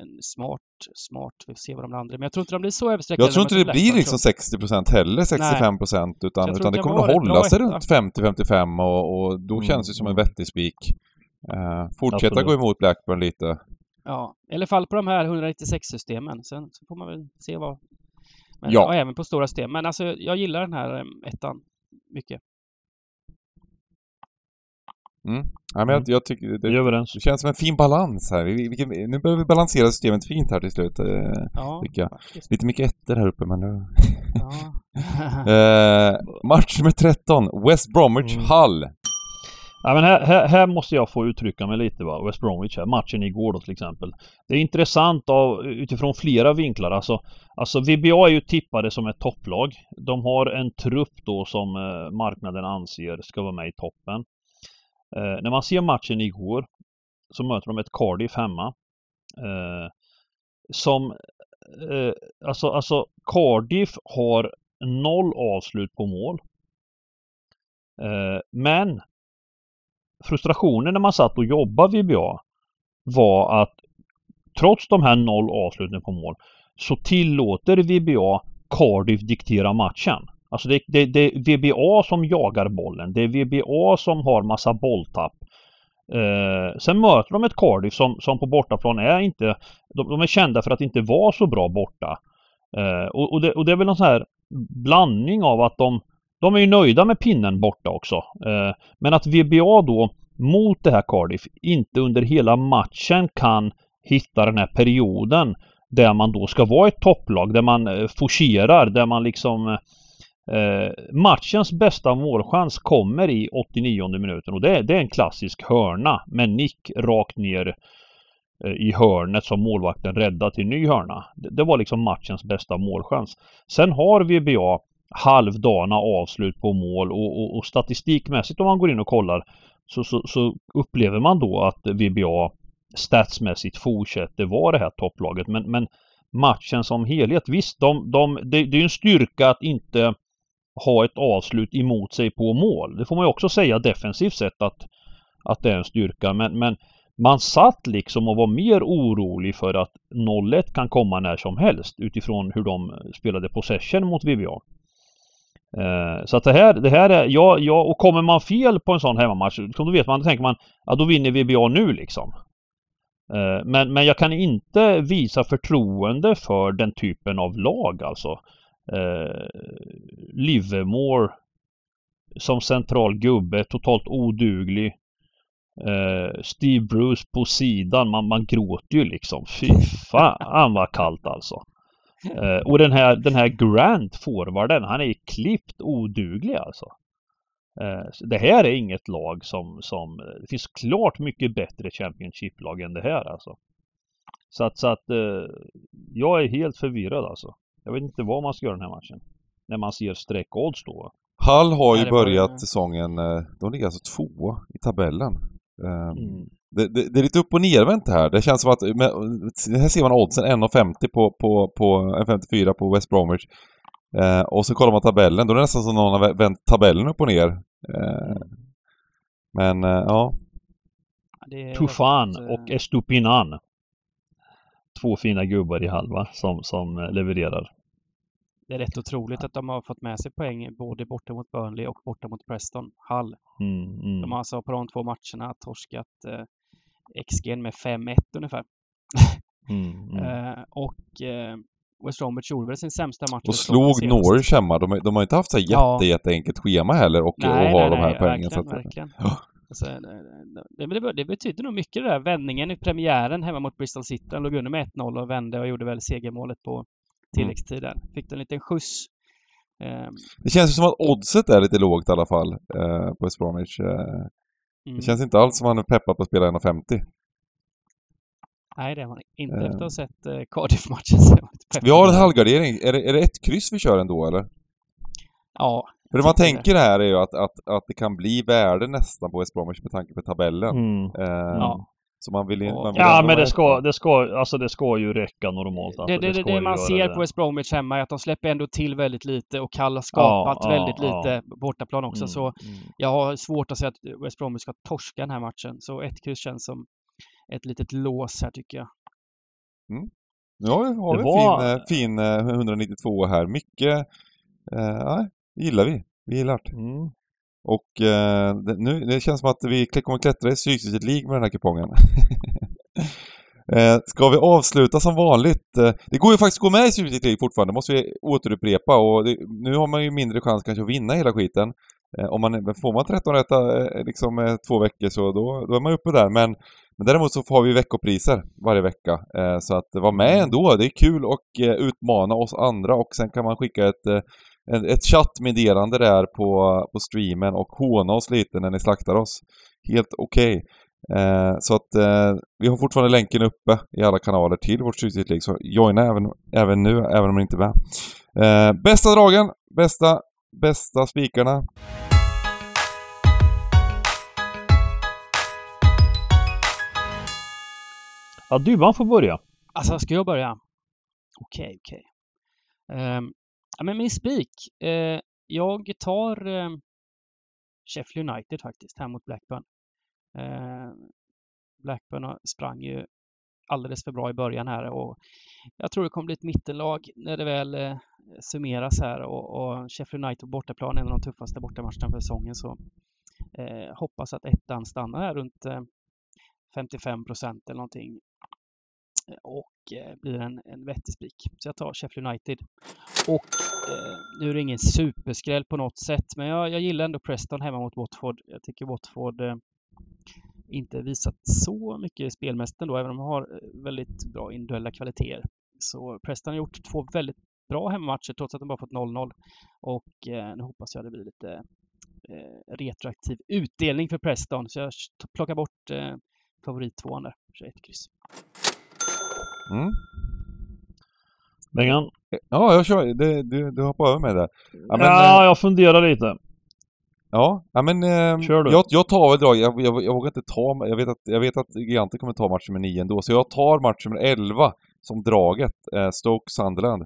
en smart, smart, vi får se vad de andra, men jag tror inte de blir så översträckade. Jag tror inte det blir liksom sextio procent heller, sextiofem procent utan, utan det kommer att hålla sig runt femtio femtiofem och, och då mm. känns det som en vettig spik. Uh, fortsätta absolut. Gå emot Blackburn lite. Ja, i alla fall på de här etthundranittiosex-systemen, sen så får man väl se vad, men ja. Även på stora system, men alltså jag gillar den här ettan mycket. Mm. Ja, men jag, jag tycker det, det känns som en fin balans här. Vi, vi, nu behöver vi balansera systemet fint här till slut. Eh, ja, tycker jag. Lite mycket ettor här uppe men nu. Ja. eh, match med tretton West Bromwich mm. Hall. Ja, men här, här, här måste jag få uttrycka mig lite va. West Bromwich här, matchen igår då till exempel. Det är intressant av, utifrån flera vinklar. Alltså, alltså V B A är ju tippade som ett topplag. De har en trupp då som eh, marknaden anser ska vara med i toppen. Eh, när man ser matchen igår så möter de ett Cardiff hemma eh, som eh, alltså, alltså Cardiff har noll avslut på mål eh, men frustrationen när man satt och jobbade V B A var att trots de här noll avsluten på mål så tillåter V B A Cardiff diktera matchen. Alltså det, det, det är V B A som jagar bollen. Det är V B A som har massa bolltapp. Eh, sen möter de ett Cardiff som, som på bortaplan är inte... De, de är kända för att inte vara så bra borta. Eh, och, och, det, och det är väl någon sån här blandning av att de... De är ju nöjda med pinnen borta också. Eh, men att V B A då mot det här Cardiff inte under hela matchen kan hitta den här perioden där man då ska vara ett topplag. Där man eh, forcerar, där man liksom... Eh, Eh, matchens bästa målchans kommer i åttionionde minuten och det, det är en klassisk hörna med nick rakt ner eh, i hörnet som målvakten räddar till ny hörna. Det, det var liksom matchens bästa målchans. Sen har V B A halvdana avslut på mål och, och, och statistikmässigt om man går in och kollar så, så, så upplever man då att V B A statsmässigt fortsätter vara det här topplaget. Men, men matchen som helhet, visst de, de, det, det är en styrka att inte ha ett avslut emot sig på mål. Det får man ju också säga defensivt sett att, att det är en styrka. Men, men man satt liksom och var mer orolig för att noll ett kan komma när som helst utifrån hur de spelade possession mot V B A. Eh, så att det här, det här är, ja, ja, och kommer man fel på en sån hemmamatch då vet man, då tänker man, ja då vinner V B A nu liksom. Men, men jag kan inte visa förtroende för den typen av lag, alltså eh, Livermore som central gubbe, totalt oduglig, eh, Steve Bruce på sidan, man, man gråter ju liksom, fy fan vad kallt alltså. Eh, och den här, den här Grant forwarden, han är klippt oduglig alltså. Det här är inget lag som, som det finns klart mycket bättre Championship-lag än det här alltså. Så att, så att jag är helt förvirrad alltså. Jag vet inte vad man ska göra den här matchen när man ser streck-odds då. Hall har ju Nej, börjat bara... säsongen, de ligger alltså två i tabellen. Mm. Det, det, det är lite upp och nervänt här. Det känns som att med, här ser man oddsen en komma femtio på, på, på en komma femtiofyra på West Bromwich. Eh, och så kollar man tabellen, då är det nästan som någon har vänt tabellen upp och ner. Eh, men eh, ja. Tufan och Estupinan. Två fina gubbar i halva som, som levererar. Det är rätt otroligt att de har fått med sig poäng både borta mot Burnley och borta mot Preston, Hall. Mm, mm. De har alltså på de två matcherna torskat eh, X G med fem ett ungefär. mm, mm. Eh, och... Eh, West Bromwich gjorde väl sin sämsta match. Och slog Norwich hemma. De, de har inte haft så jätte, ja. jätteenkelt schema heller. Och, nej, och nej, ha nej, de här poängen. Verkligen, verkligen. Ja. Alltså, det, det, det betyder nog mycket det där. Vändningen i premiären hemma mot Bristol City. Den låg under med ett noll och vände och gjorde väl segermålet på tilläggstiden. Mm. Fick den en liten skjuts. Um, det känns ju som att oddset är lite lågt i alla fall. Uh, på West Bromwich. Uh, mm. Det känns inte alls som att han peppar på att spela en komma femtio. Nej, det har man inte efter att ha sett eh, Cardiff-matchen. Vi har en halvgardering. Är det, är det ett kryss vi kör ändå, eller? Ja. För det man tänker det. Här är ju att, att, att det kan bli värde nästan på West Bromwich med tanke på tabellen. Mm. Eh, ja. Så man vill, man vill ja, men det ska, det, ska, alltså det ska ju räcka normalt. Alltså. Det, det, det, det man ser det. På West Bromwich hemma är att de släpper ändå till väldigt lite och Kall har skapat ja, väldigt ja, lite ja. bortaplan också. Mm. Så jag har svårt att säga att West Bromwich ska torska den här matchen. Så ett kryss känns som ett litet lås här tycker jag. Mm. Nu har vi, har vi var... fin, fin ett nio två här. Mycket eh, gillar vi. Vi gillar det. Mm. Och eh, det, nu, det känns som att vi kommer klättra i Stryktipset League med den här kupongen. eh, ska vi avsluta som vanligt? Det går ju faktiskt att gå med i Stryktipset League fortfarande. Det måste vi återupprepa. Och det, nu har man ju mindre chans kanske att vinna hela skiten. Eh, om man får man tretton rätta eh, liksom, två veckor så då, då är man uppe där. Men Men däremot så har vi veckopriser varje vecka. Så att vara med ändå. Det är kul att utmana oss andra. Och sen kan man skicka ett, ett, ett chattmeddelande där på, på streamen. Och håna oss lite när ni slaktar oss. Helt okej. Okay. Så att vi har fortfarande länken uppe i alla kanaler till vårt Stryktipset. Så joina även, även nu. Även om ni inte är med. Bästa dragen. Bästa, bästa spikarna. Ja, du, man får börja. Alltså, ska jag börja? Okej, okej. Eh, men min spik. Eh, jag tar eh, Sheffield United faktiskt, här mot Blackburn. Eh, Blackburn sprang ju alldeles för bra i början här. Och jag tror det kommer bli ett mittenlag när det väl eh, summeras här. Och, och Sheffield United på bortaplan är en av de tuffaste bortamatcherna för säsongen. Så eh, hoppas att ettan stannar här runt... Eh, femtiofem procent eller någonting och eh, blir en, en vettig spik. Så jag tar Sheffield United. Och eh, nu är det ingen superskräll på något sätt, men jag, jag gillar ändå Preston hemma mot Watford. Jag tycker Watford eh, inte visat så mycket spelmässigt ändå, även om de har väldigt bra individuella kvaliteter. Så Preston har gjort två väldigt bra hemmamatcher trots att de bara fått noll noll. Och eh, nu hoppas jag det blir lite eh, retroaktiv utdelning för Preston. Så jag plockar bort eh, favorittvåan där, ett kryss. Mm. Bengan? Ja, jag kör. Du, du, du hoppar över mig där. Ja, men, ja jag funderar lite. Ja, ja men eh, jag, jag tar väl drag. Jag, jag, jag vågar inte ta. Jag vet att, jag vet att Giganten kommer ta match nummer nio ändå. Så jag tar match nummer elva som draget. Eh, Stoke Sunderland.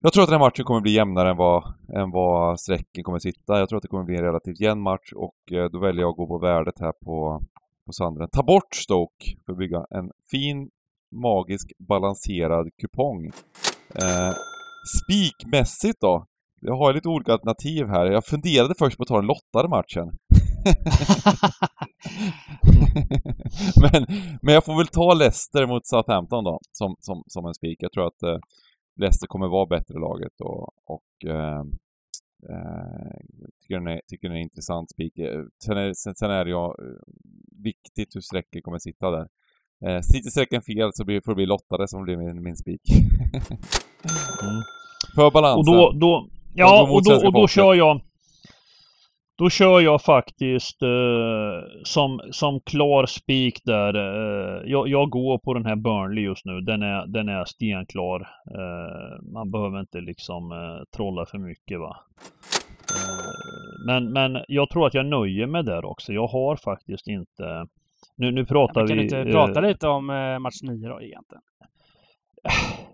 Jag tror att den här matchen kommer bli jämnare än vad, än vad sträcken kommer sitta. Jag tror att det kommer bli en relativt jämn match. Och eh, då väljer jag att gå på värdet här på på Sandren. Ta bort Stoke för att bygga en fin, magisk, balanserad kupong. Eh, spikmässigt då. Jag har lite olika alternativ här. Jag funderade först på att ta den lottade matchen. men, men jag får väl ta Leicester mot Southampton då, som, som, som en spik. Jag tror att eh, Leicester kommer vara bättre laget och, och eh, eh, tycker den är, tycker den är intressant spik. Sen är, sen, sen är det ju viktigt hur sträcken kommer sitta där. Eh, sitter sträcken fel så blir, får det bli lottade som blir min, min spik. Mm. För balansen. Och då, då, ja, och då, och då kör jag Då kör jag faktiskt eh, som, som klar spik där. Eh, jag, jag går på den här Burnley just nu. Den är, den är stenklar. Eh, man behöver inte liksom eh, trolla för mycket, va. Eh, men, men jag tror att jag nöjer mig där också. Jag har faktiskt inte... Nu, nu pratar ja, kan vi... Kan du inte prata eh, lite om eh, match nio då egentligen?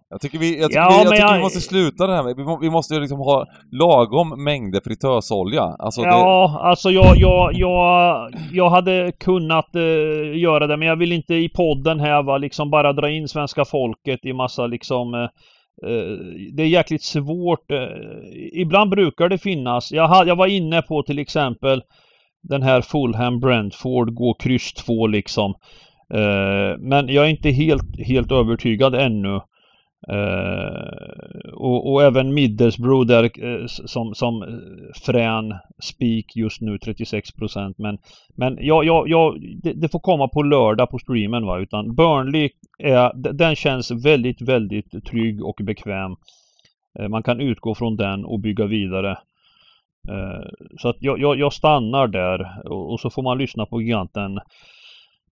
Jag tycker vi, jag tycker ja, vi, jag tycker jag... vi måste sluta det här med. Vi, må, vi måste ju liksom ha lagom mängder fritösolja. Alltså det... Ja, alltså jag, jag, jag, jag hade kunnat eh, göra det, men jag vill inte i podden här, va, liksom bara dra in svenska folket i massa liksom... Eh, eh, det är jäkligt svårt. Eh, ibland brukar det finnas. Jag, ha, jag var inne på till exempel den här Fulham Brentford gå kryss två liksom. Eh, men jag är inte helt, helt övertygad ännu. Uh, och, och även Middlesbrough där uh, som, som frän spik just nu trettiosex procent, men, men ja, ja, ja, det, det får komma på lördag på streamen, va, utan Burnley är, den känns väldigt väldigt trygg och bekväm. Uh, man kan utgå från den och bygga vidare. Uh, så att jag, jag, jag stannar där och, och så får man lyssna på giganten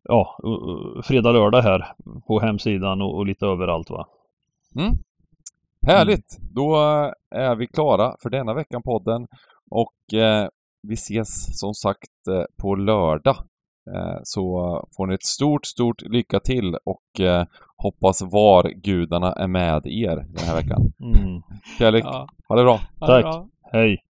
ja, uh, fredag lördag här på hemsidan och, och lite överallt, va. Mm. Härligt, mm. Då är vi klara för denna veckan podden och eh, vi ses som sagt eh, på lördag, eh, så får ni ett stort stort lycka till och eh, hoppas var gudarna är med er den här veckan. Mm. Kärlek, ja. Ha det bra. Ha det Tack, bra. Hej.